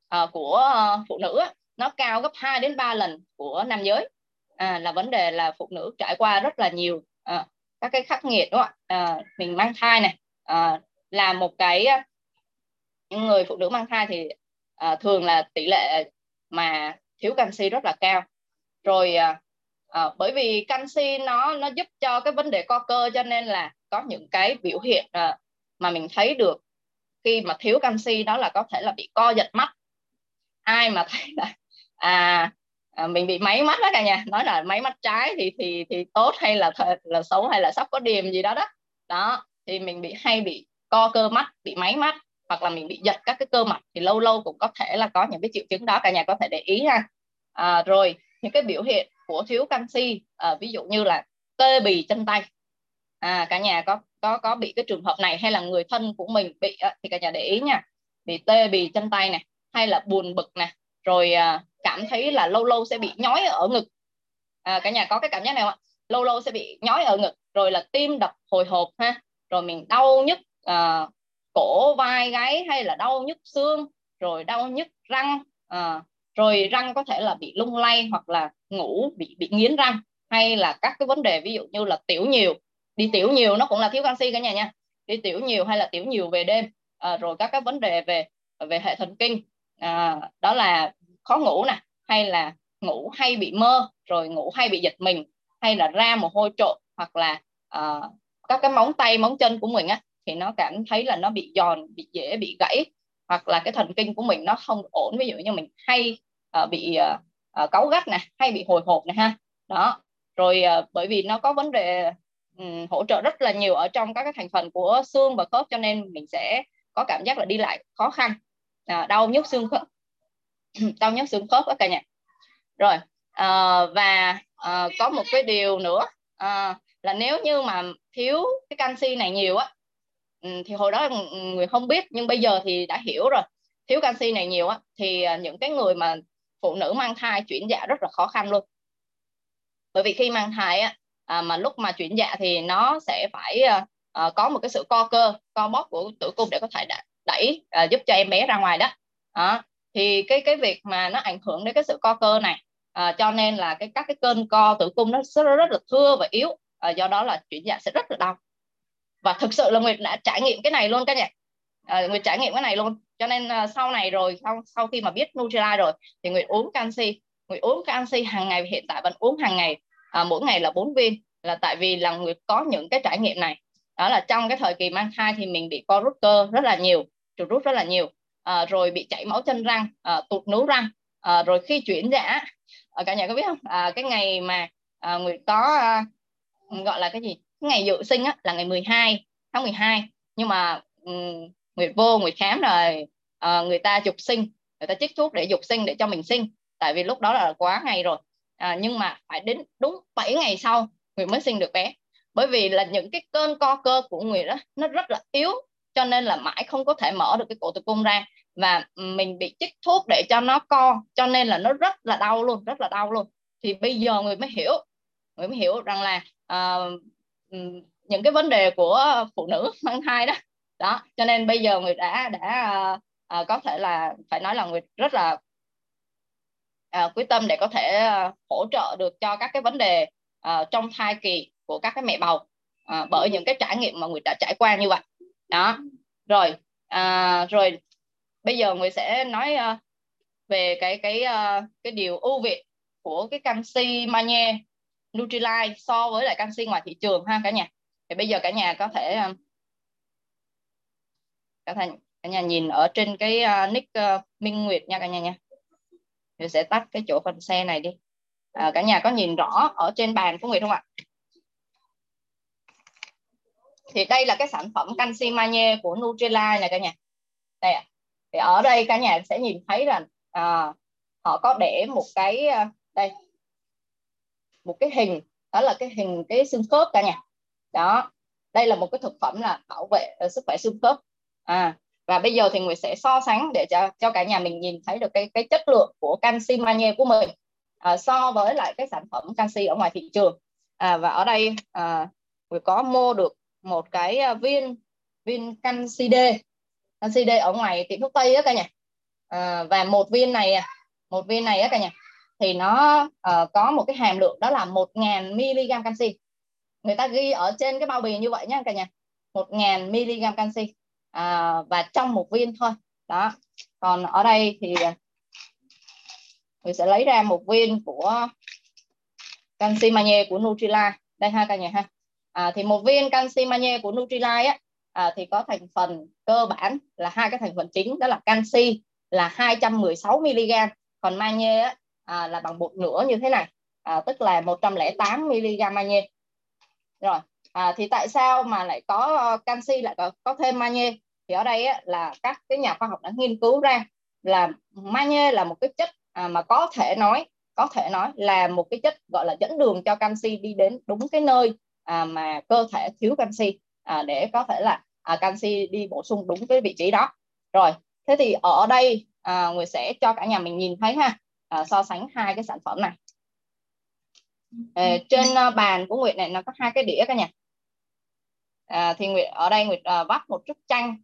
à, của à, phụ nữ á, nó cao gấp hai đến ba lần của nam giới, à, là vấn đề là phụ nữ trải qua rất là nhiều à, các cái khắc nghiệt, đúng không ạ? À, mình mang thai này à, là một cái, những người phụ nữ mang thai thì à, thường là tỷ lệ mà thiếu canxi rất là cao. Rồi à, à, bởi vì canxi nó nó giúp cho cái vấn đề co cơ, cho nên là có những cái biểu hiện à, mà mình thấy được khi mà thiếu canxi, đó là có thể là bị co giật mắt. Ai mà thấy là à, à mình bị máy mắt đó cả nhà, nói là máy mắt trái thì thì thì tốt hay là là xấu hay là sắp có điểm gì đó đó. Đó, thì mình bị hay bị co cơ mắt, bị máy mắt, hoặc là mình bị giật các cái cơ mặt thì lâu lâu cũng có thể là có những cái triệu chứng đó, cả nhà có thể để ý ha. À, rồi những cái biểu hiện của thiếu canxi, à, ví dụ như là tê bì chân tay. À, cả nhà có có có bị cái trường hợp này, hay là người thân của mình bị thì cả nhà để ý nha, bị tê bì chân tay này, hay là buồn bực nè, rồi à, cảm thấy là lâu lâu sẽ bị nhói ở ngực. À, cả nhà có cái cảm giác này không ạ? Lâu lâu sẽ bị nhói ở ngực, rồi là tim đập hồi hộp ha, rồi mình đau nhức à, cổ vai gáy, hay là đau nhức xương, rồi đau nhức răng, à, rồi răng có thể là bị lung lay, hoặc là ngủ bị bị nghiến răng, hay là các cái vấn đề ví dụ như là tiểu nhiều. Đi tiểu nhiều nó cũng là thiếu canxi cả nhà nha. Đi tiểu nhiều hay là tiểu nhiều về đêm, à, rồi các cái vấn đề về về hệ thần kinh, à, đó là khó ngủ nè, hay là ngủ hay bị mơ, rồi ngủ hay bị giật mình, hay là ra mồ hôi trộn, hoặc là à, các cái móng tay móng chân của mình á thì nó cảm thấy là nó bị giòn, bị dễ bị gãy, hoặc là cái thần kinh của mình nó không ổn, ví dụ như mình hay à, bị à, cáu gắt nè, hay bị hồi hộp nè ha. Đó, rồi à, bởi vì nó có vấn đề hỗ trợ rất là nhiều ở trong các cái thành phần của xương và khớp, cho nên mình sẽ có cảm giác là đi lại khó khăn, à, đau nhức xương khớp, đau nhức xương khớp đó cả nhà. Rồi à, và à, có một cái điều nữa à, là nếu như mà thiếu cái canxi này nhiều á, thì hồi đó người không biết nhưng bây giờ thì đã hiểu rồi. Thiếu canxi này nhiều á thì những cái người mà phụ nữ mang thai chuyển dạ rất là khó khăn luôn, bởi vì khi mang thai á, À, mà lúc mà chuyển dạ thì nó sẽ phải à, có một cái sự co cơ, co bóp của tử cung để có thể đẩy à, giúp cho em bé ra ngoài đó. À, thì cái cái việc mà nó ảnh hưởng đến cái sự co cơ này, à, cho nên là cái các cái cơn co tử cung nó rất, rất là thưa và yếu, à, do đó là chuyển dạ sẽ rất là đau. Và thực sự là Nguyệt đã trải nghiệm cái này luôn các nhà, à, Nguyệt trải nghiệm cái này luôn. Cho nên à, sau này rồi sau sau khi mà biết Nutrilite rồi thì Nguyệt uống canxi, Nguyệt uống canxi hàng ngày, hiện tại vẫn uống hàng ngày. À, mỗi ngày là bốn viên, là tại vì là người có những cái trải nghiệm này, đó là trong cái thời kỳ mang thai thì mình bị co rút cơ rất là nhiều, chuột rút rất là nhiều, à, rồi bị chảy máu chân răng, à, tụt nướu răng, à, rồi khi chuyển dạ, à, cả nhà có biết không, à, cái ngày mà à, người có à, gọi là cái gì, cái ngày dự sinh á, là ngày mười hai tháng mười hai, nhưng mà um, người vô người khám rồi à, người ta dục sinh, người ta chích thuốc để dục sinh để cho mình sinh, tại vì lúc đó là quá ngày rồi. À, nhưng mà phải đến đúng bảy ngày sau Nguyệt mới sinh được bé. Bởi vì là những cái cơn co cơ của Nguyệt đó nó rất là yếu, cho nên là mãi không có thể mở được cái cổ tử cung ra. Và mình bị chích thuốc để cho nó co, cho nên là nó rất là đau luôn, rất là đau luôn. Thì bây giờ Nguyệt mới hiểu, Nguyệt mới hiểu rằng là à, những cái vấn đề của phụ nữ mang thai đó. Đó, cho nên bây giờ Nguyệt đã, đã à, có thể là phải nói là Nguyệt rất là À, quyết tâm để có thể à, hỗ trợ được cho các cái vấn đề à, trong thai kỳ của các cái mẹ bầu. à, bởi những cái trải nghiệm mà Nguyệt đã trải qua như vậy đó. Rồi à, rồi bây giờ Nguyệt sẽ nói uh, về cái cái uh, cái điều ưu việt của cái canxi, magie, Nutrilite so với lại canxi ngoài thị trường ha cả nhà. Thì bây giờ cả nhà có thể uh, cả nhà cả nhà nhìn ở trên cái uh, nick uh, Minh Nguyệt nha cả nhà nha. Nguyệt sẽ tắt cái chỗ phần xe này đi. À, cả nhà có nhìn rõ ở trên bàn của Nguyệt không ạ? Thì đây là cái sản phẩm canxi magie của Nutrilite này cả nhà. Đây ạ. À. Thì ở đây cả nhà sẽ nhìn thấy rằng à, họ có để một cái đây một cái hình, đó là cái hình cái xương khớp cả nhà. Đó. Đây là một cái thực phẩm là bảo vệ uh, sức khỏe xương khớp. À, và bây giờ thì Nguyệt sẽ so sánh để cho cho cả nhà mình nhìn thấy được cái cái chất lượng của canxi magie của mình à, so với lại cái sản phẩm canxi ở ngoài thị trường. À, và ở đây à, Nguyệt có mua được một cái viên viên canxi D, canxi D ở ngoài tiệm thuốc Tây á cả nhà. À, và một viên này một viên này á cả nhà thì nó à, có một cái hàm lượng đó là một nghìn mi-li-gam canxi. Người ta ghi ở trên cái bao bì như vậy nhá cả nhà. một nghìn mi-li-gam canxi. À, và trong một viên thôi đó. Còn ở đây thì mình sẽ lấy ra một viên của canxi magie của Nutrilite đây ha cả nhà ha. À, thì một viên canxi magie của Nutrilite á, à, thì có thành phần cơ bản là hai cái thành phần chính, đó là canxi là hai trăm mười sáu mi-li-gam, còn magie á, à, là bằng một nửa như thế này, à, tức là một trăm lẻ tám mi-li-gam magie. Rồi à, thì tại sao mà lại có uh, canxi lại có, có thêm magie? Thì ở đây á, là các cái nhà khoa học đã nghiên cứu ra là magie là một cái chất à, mà có thể nói có thể nói là một cái chất gọi là dẫn đường cho canxi đi đến đúng cái nơi à, mà cơ thể thiếu canxi, à, để có thể là à, canxi đi bổ sung đúng cái vị trí đó. Rồi thế thì ở đây à, người sẽ cho cả nhà mình nhìn thấy ha, à, so sánh hai cái sản phẩm này. À, trên uh, bàn của Nguyệt này nó có hai cái đĩa cả nhà. À, thì Nguyệt ở đây Nguyệt uh, vắt một chút chanh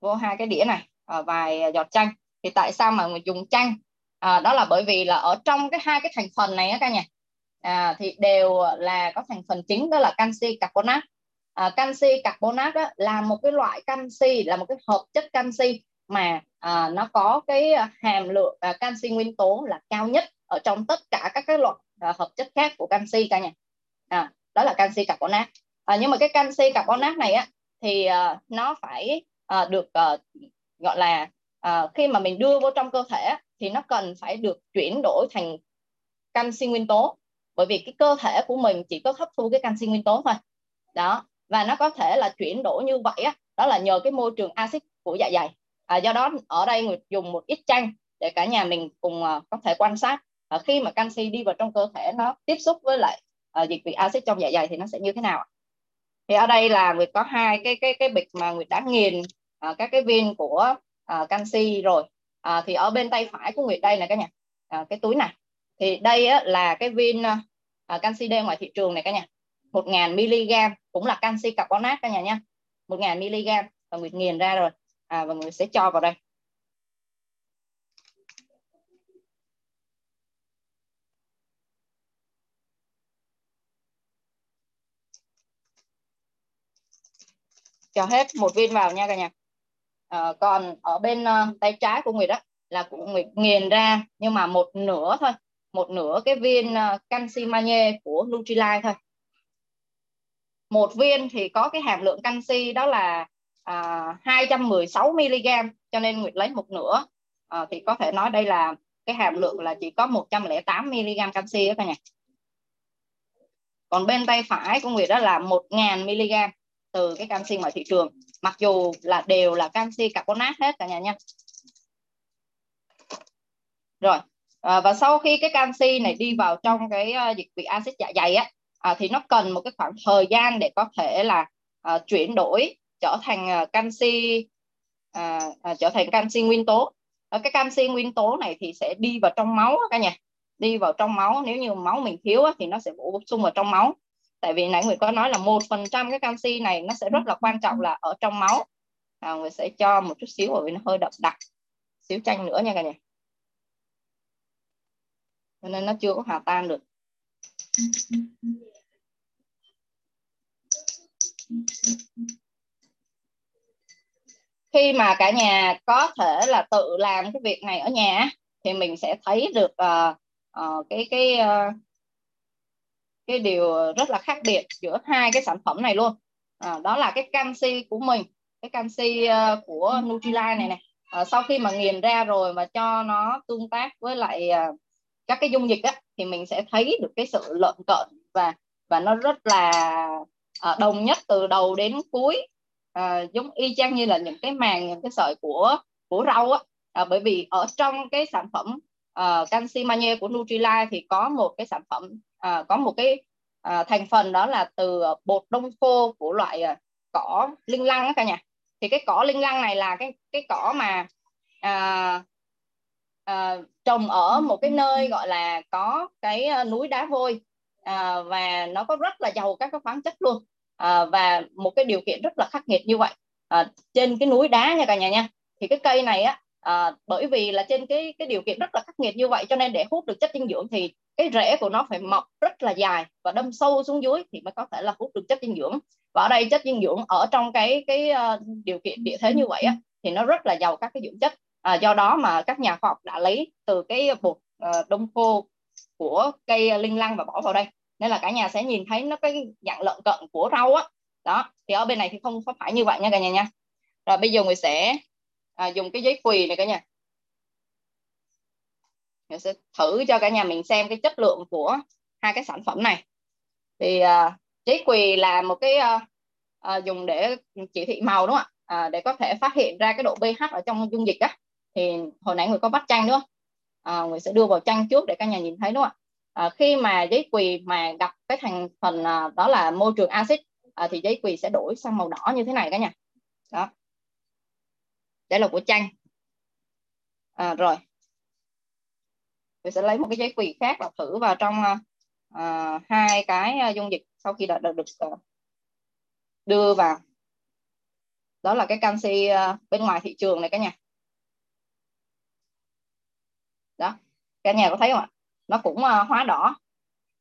vô hai cái đĩa này, uh, vài giọt chanh. Thì tại sao mà Nguyệt dùng chanh? À, đó là bởi vì là ở trong cái hai cái thành phần này á cả nhà, à, thì đều là có thành phần chính, đó là canxi carbonate. À, canxi carbonate đó là một cái loại canxi, là một cái hợp chất canxi mà à, nó có cái hàm lượng à, canxi nguyên tố là cao nhất ở trong tất cả các cái loại à, hợp chất khác của canxi cả nhà. À, đó là canxi carbonate. À, nhưng mà cái canxi carbonate này á, thì à, nó phải à, được à, gọi là à, khi mà mình đưa vô trong cơ thể thì nó cần phải được chuyển đổi thành canxi nguyên tố, bởi vì cái cơ thể của mình chỉ có hấp thu cái canxi nguyên tố thôi đó. Và nó có thể là chuyển đổi như vậy á, đó là nhờ cái môi trường axit của dạ dày. À, do đó ở đây Nguyệt dùng một ít chanh để cả nhà mình cùng à, có thể quan sát à, khi mà canxi đi vào trong cơ thể nó tiếp xúc với lại à, dịch vị axit trong dạ dày thì nó sẽ như thế nào. Thì ở đây là Nguyệt có hai cái cái cái bịch mà Nguyệt đã nghiền à, các cái viên của à, canxi rồi. À, thì ở bên tay phải của Nguyệt đây này cả nhà, à, cái túi này thì đây á, là cái viên à, canxi D ngoài thị trường này cả nhà, một nghìn mi-li-gam cũng là canxi carbonate cả nhà nha, một nghìn mi-li-gam. Và Nguyệt nghiền ra rồi, à, và Nguyệt sẽ cho vào đây. Cho hết một viên vào nha cả nhà. À, còn ở bên uh, tay trái của Nguyệt đó là cũng Nguyệt nghiền ra nhưng mà một nửa thôi, một nửa cái viên uh, canxi magie của Nutrilite thôi. Một viên thì có cái hàm lượng canxi đó là uh, hai trăm mười sáu mi-li-gam, cho nên Nguyệt lấy một nửa, uh, thì có thể nói đây là cái hàm lượng là chỉ có một trăm lẻ tám mi-li-gam canxi đó cả nhà. Còn bên tay phải của Nguyệt đó là một nghìn mi-li-gam từ cái canxi ngoài thị trường, mặc dù là đều là canxi carbonate hết cả nhà nha. Rồi à, và sau khi cái canxi này đi vào trong cái uh, dịch vị axit dạ dày á, à, thì nó cần một cái khoảng thời gian để có thể là uh, chuyển đổi trở thành uh, canxi uh, uh, trở thành canxi nguyên tố. Ở cái canxi nguyên tố này thì sẽ đi vào trong máu cả nhà, đi vào trong máu. Nếu như máu mình thiếu á, thì nó sẽ bổ sung vào trong máu. Tại vì nãy Nguyệt có nói là một phần trăm cái canxi này nó sẽ rất là quan trọng là ở trong máu. À, Nguyệt sẽ cho một chút xíu bởi vì nó hơi đậm đặc, xíu chanh nữa nha cả nhà, cho nên nó chưa có hòa tan được. Khi mà cả nhà có thể là tự làm cái việc này ở nhà thì mình sẽ thấy được uh, uh, cái cái uh, cái điều rất là khác biệt giữa hai cái sản phẩm này luôn. Uh, đó là cái canxi của mình, cái canxi uh, của Nutrilite này này. Uh, sau khi mà nghiền ra rồi mà cho nó tương tác với lại uh, các cái dung dịch á, thì mình sẽ thấy được cái sự lợn cợn và và nó rất là uh, đồng nhất từ đầu đến cuối. À, giống y chang như là những cái màng, những cái sợi của của rau á, à, bởi vì ở trong cái sản phẩm uh, canxi magie của Nutrilite thì có một cái sản phẩm uh, có một cái uh, thành phần, đó là từ bột đông khô của loại uh, cỏ linh lăng á cả nhà. Thì cái cỏ linh lăng này là cái cái cỏ mà uh, uh, trồng ở một cái nơi gọi là có cái uh, núi đá vôi, uh, và nó có rất là giàu các cái khoáng chất luôn. À, và một cái điều kiện rất là khắc nghiệt như vậy, à, trên cái núi đá nha cả nhà nha, thì cái cây này á, à, bởi vì là trên cái cái điều kiện rất là khắc nghiệt như vậy cho nên để hút được chất dinh dưỡng thì cái rễ của nó phải mọc rất là dài và đâm sâu xuống dưới thì mới có thể là hút được chất dinh dưỡng. Và ở đây chất dinh dưỡng ở trong cái cái uh, điều kiện địa thế như vậy á, thì nó rất là giàu các cái dưỡng chất, à, do đó mà các nhà khoa học đã lấy từ cái bột uh, đông khô của cây linh lăng và bỏ vào đây. Nên là cả nhà sẽ nhìn thấy nó cái dạng lợn cợn của rau á. Đó, thì ở bên này thì không có phải như vậy nha cả nhà nha. Rồi bây giờ người sẽ à, dùng cái giấy quỳ này cả nhà. Người sẽ thử cho cả nhà mình xem cái chất lượng của hai cái sản phẩm này. Thì à, giấy quỳ là một cái à, à, dùng để chỉ thị màu đúng không ạ? À, để có thể phát hiện ra cái độ pH ở trong dung dịch á. Thì hồi nãy người có bắt chanh nữa. À, người sẽ đưa vào chanh trước để cả nhà nhìn thấy đúng không ạ? À, khi mà giấy quỳ mà gặp cái thành phần à, đó là môi trường axit, à, thì giấy quỳ sẽ đổi sang màu đỏ như thế này cả nhà. Đó, đây là của chanh. À, rồi mình sẽ lấy một cái giấy quỳ khác và thử vào trong à, hai cái dung dịch sau khi đã được, được đưa vào. Đó là cái canxi à, bên ngoài thị trường này cả nhà. Đó, cả nhà có thấy không ạ? Nó cũng hóa đỏ,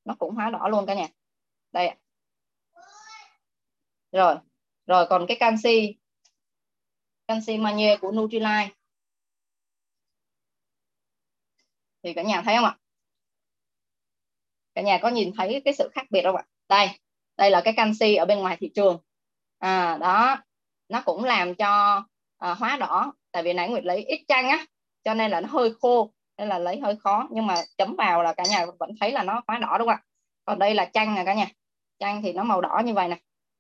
nó cũng hóa đỏ luôn cả nhà. Đây, rồi, rồi còn cái canxi, canxi magie của Nutrilite, thì cả nhà thấy không ạ? Cả nhà có nhìn thấy cái sự khác biệt không ạ? Đây, đây là cái canxi ở bên ngoài thị trường, à, đó, nó cũng làm cho à, hóa đỏ, tại vì nãy Nguyệt lấy ít chanh á, cho nên là nó hơi khô. Đây là lấy hơi khó, nhưng mà chấm vào là cả nhà vẫn thấy là nó hóa đỏ đúng không ạ? Còn đây là chanh nè cả nhà. Chanh thì nó màu đỏ như vậy nè.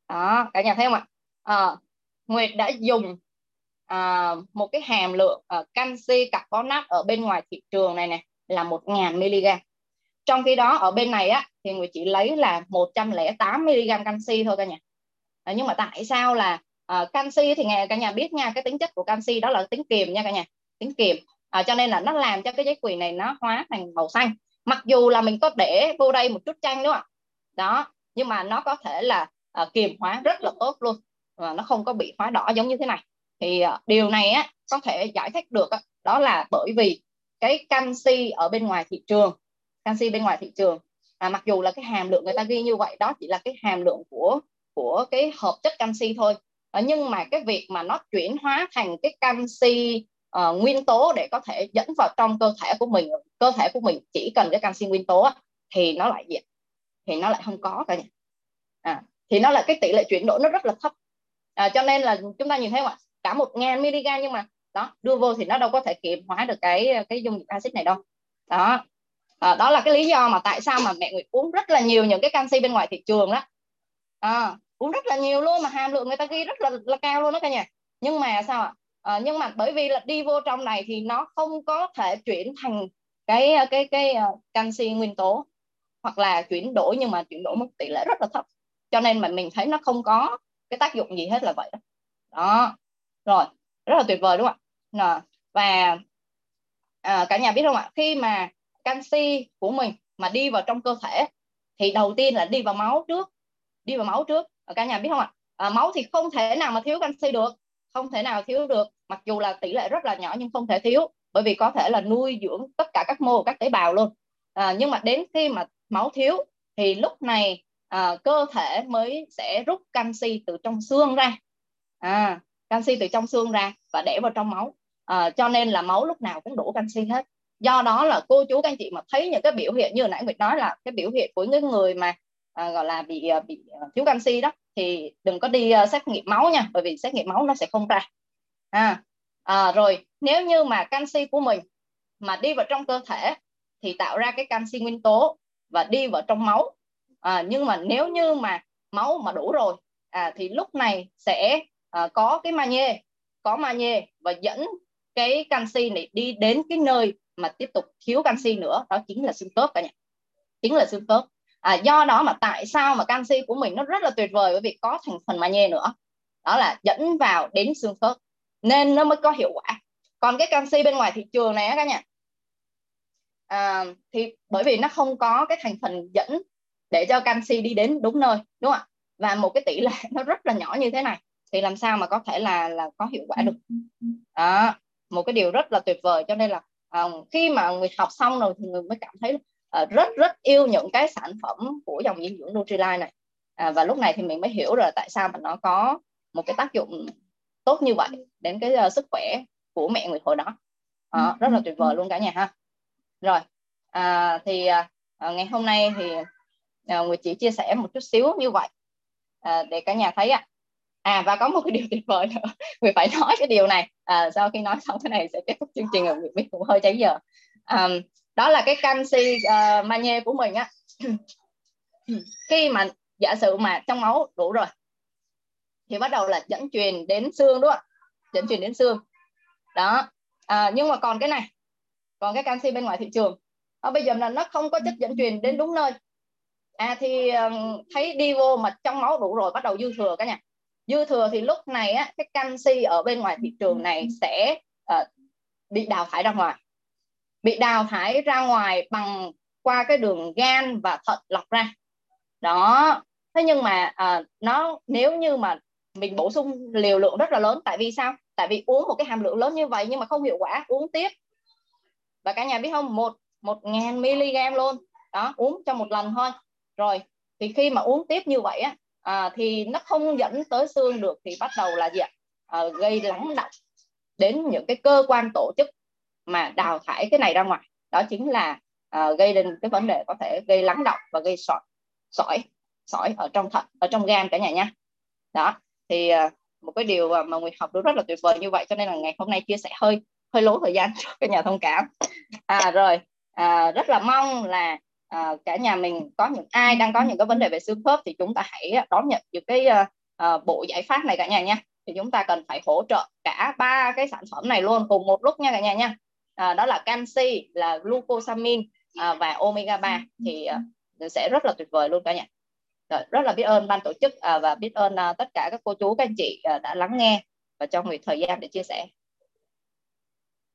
Đó, cả nhà thấy không ạ? À, Nguyệt đã dùng à, một cái hàm lượng à, canxi carbonate ở bên ngoài thị trường này nè là một nghìn mi-li-gam. Trong khi đó ở bên này á thì Nguyệt chỉ lấy là một trăm lẻ tám mi-li-gam canxi thôi cả nhà. À, nhưng mà tại sao là à, canxi thì cả nhà biết nha, cái tính chất của canxi đó là tính kiềm nha cả nhà, tính kiềm. À, cho nên là nó làm cho cái giấy quỳ này nó hóa thành màu xanh. Mặc dù là mình có để vô đây một chút chanh đúng không ạ? Đó, nhưng mà nó có thể là à, kiềm hóa rất là tốt luôn. Và nó không có bị hóa đỏ giống như thế này. Thì à, điều này á, có thể giải thích được á, đó là bởi vì cái canxi ở bên ngoài thị trường, canxi bên ngoài thị trường, à, mặc dù là cái hàm lượng người ta ghi như vậy, đó chỉ là cái hàm lượng của, của cái hợp chất canxi thôi. À, nhưng mà cái việc mà nó chuyển hóa thành cái canxi Uh, nguyên tố để có thể dẫn vào trong cơ thể của mình, cơ thể của mình chỉ cần cái canxi nguyên tố á, thì nó lại diện thì nó lại không có cả nhà. À, thì nó là cái tỷ lệ chuyển đổi nó rất là thấp, à, cho nên là chúng ta nhìn thấy không ạ, cả một nghìn mi-li-gam nhưng mà đó đưa vô thì nó đâu có thể kiềm hóa được cái cái dung dịch axit này đâu. Đó, à, đó là cái lý do mà tại sao mà mẹ Nguyệt uống rất là nhiều những cái canxi bên ngoài thị trường đó, à, uống rất là nhiều luôn mà hàm lượng người ta ghi rất là, là cao luôn đó cả nhà. Nhưng mà sao ạ? À, nhưng mà bởi vì là đi vô trong này thì nó không có thể chuyển thành cái cái cái uh, canxi nguyên tố, hoặc là chuyển đổi nhưng mà chuyển đổi một tỷ lệ rất là thấp, cho nên mà mình thấy nó không có cái tác dụng gì hết là vậy đó. Đó, rồi rất là tuyệt vời đúng không ạ? Và à, cả nhà biết không ạ, khi mà canxi của mình mà đi vào trong cơ thể thì đầu tiên là đi vào máu trước, đi vào máu trước cả nhà biết không ạ? À, máu thì không thể nào mà thiếu canxi được, không thể nào thiếu được, mặc dù là tỷ lệ rất là nhỏ nhưng không thể thiếu, bởi vì có thể là nuôi dưỡng tất cả các mô, các tế bào luôn. À, nhưng mà đến khi mà máu thiếu thì lúc này à, cơ thể mới sẽ rút canxi từ trong xương ra, à, canxi từ trong xương ra và để vào trong máu. À, cho nên là máu lúc nào cũng đủ canxi hết. Do đó là cô chú các anh chị mà thấy những cái biểu hiện như nãy Nguyệt nói là cái biểu hiện của những người mà à, gọi là bị bị thiếu canxi đó, thì đừng có đi uh, xét nghiệm máu nha, bởi vì xét nghiệm máu nó sẽ không ra. À, à, rồi nếu như mà canxi của mình mà đi vào trong cơ thể thì tạo ra cái canxi nguyên tố và đi vào trong máu. À, nhưng mà nếu như mà máu mà đủ rồi à, thì lúc này sẽ à, có cái magie, có magie và dẫn cái canxi này đi đến cái nơi mà tiếp tục thiếu canxi nữa, đó chính là xương khớp cả nhà, chính là xương khớp. À, do đó mà tại sao mà canxi của mình nó rất là tuyệt vời, bởi vì có thành phần magie nữa, đó là dẫn vào đến xương khớp nên nó mới có hiệu quả. Còn cái canxi bên ngoài thị trường này các nhà, à, thì bởi vì nó không có cái thành phần dẫn để cho canxi đi đến đúng nơi, đúng không ạ? Và một cái tỷ lệ nó rất là nhỏ như thế này thì làm sao mà có thể là là có hiệu quả được. Đó, một cái điều rất là tuyệt vời. Cho nên là à, khi mà người học xong rồi thì người mới cảm thấy à, rất rất yêu những cái sản phẩm của dòng dinh dưỡng Nutrilite này. À, và lúc này thì mình mới hiểu rồi tại sao mà nó có một cái tác dụng tốt như vậy đến cái uh, sức khỏe của mẹ người hồi đó. À, rất là tuyệt vời luôn cả nhà ha. Rồi à, thì à, ngày hôm nay thì à, Nguyệt chỉ chia sẻ một chút xíu như vậy à, để cả nhà thấy ạ. À. à và có một cái điều tuyệt vời nữa Nguyệt phải nói cái điều này. À, sau khi nói xong thế này sẽ kết thúc chương trình rồi, Nguyệt cũng hơi cháy giờ. À, đó là cái canxi uh, magie của mình á. Khi mà giả sử mà trong máu đủ rồi thì bắt đầu là dẫn truyền đến xương, đúng không? Dẫn truyền đến xương đó. À, nhưng mà còn cái này, còn cái canxi bên ngoài thị trường, à, bây giờ là nó không có chất dẫn truyền đến đúng nơi. À, thì um, thấy đi vô mà trong máu đủ rồi bắt đầu dư thừa cả nhà. Dư thừa thì lúc này á, cái canxi ở bên ngoài thị trường này sẽ uh, bị đào thải ra ngoài, bị đào thải ra ngoài bằng qua cái đường gan và thận lọc ra đó. Thế nhưng mà uh, nó nếu như mà mình bổ sung liều lượng rất là lớn, tại vì sao? Tại vì uống một cái hàm lượng lớn như vậy nhưng mà không hiệu quả, uống tiếp. Và cả nhà biết không, một một ngàn mg luôn đó, uống cho một lần thôi. Rồi thì khi mà uống tiếp như vậy á, à, thì nó không dẫn tới xương được thì bắt đầu là gì ạ? À, gây lắng đọng đến những cái cơ quan tổ chức mà đào thải cái này ra ngoài, đó chính là à, gây đến cái vấn đề có thể gây lắng đọng và gây sỏi sỏi sỏi ở trong thận, ở trong gan cả nhà nha. Đó thì à, một cái điều mà người học được rất là tuyệt vời như vậy, cho nên là ngày hôm nay chia sẻ hơi hơi lố thời gian cho cả nhà thông cảm. À, rồi à, rất là mong là à, cả nhà mình có những ai đang có những cái vấn đề về xương khớp thì chúng ta hãy đón nhận những cái à, bộ giải pháp này cả nhà nha. Thì chúng ta cần phải hỗ trợ cả ba cái sản phẩm này luôn cùng một lúc nha cả nhà nha. À, đó là canxi, là glucosamine à, và omega ba thì à, sẽ rất là tuyệt vời luôn cả nhà. Rồi, rất là biết ơn ban tổ chức à, và biết ơn à, tất cả các cô chú các anh chị à, đã lắng nghe và cho người thời gian để chia sẻ.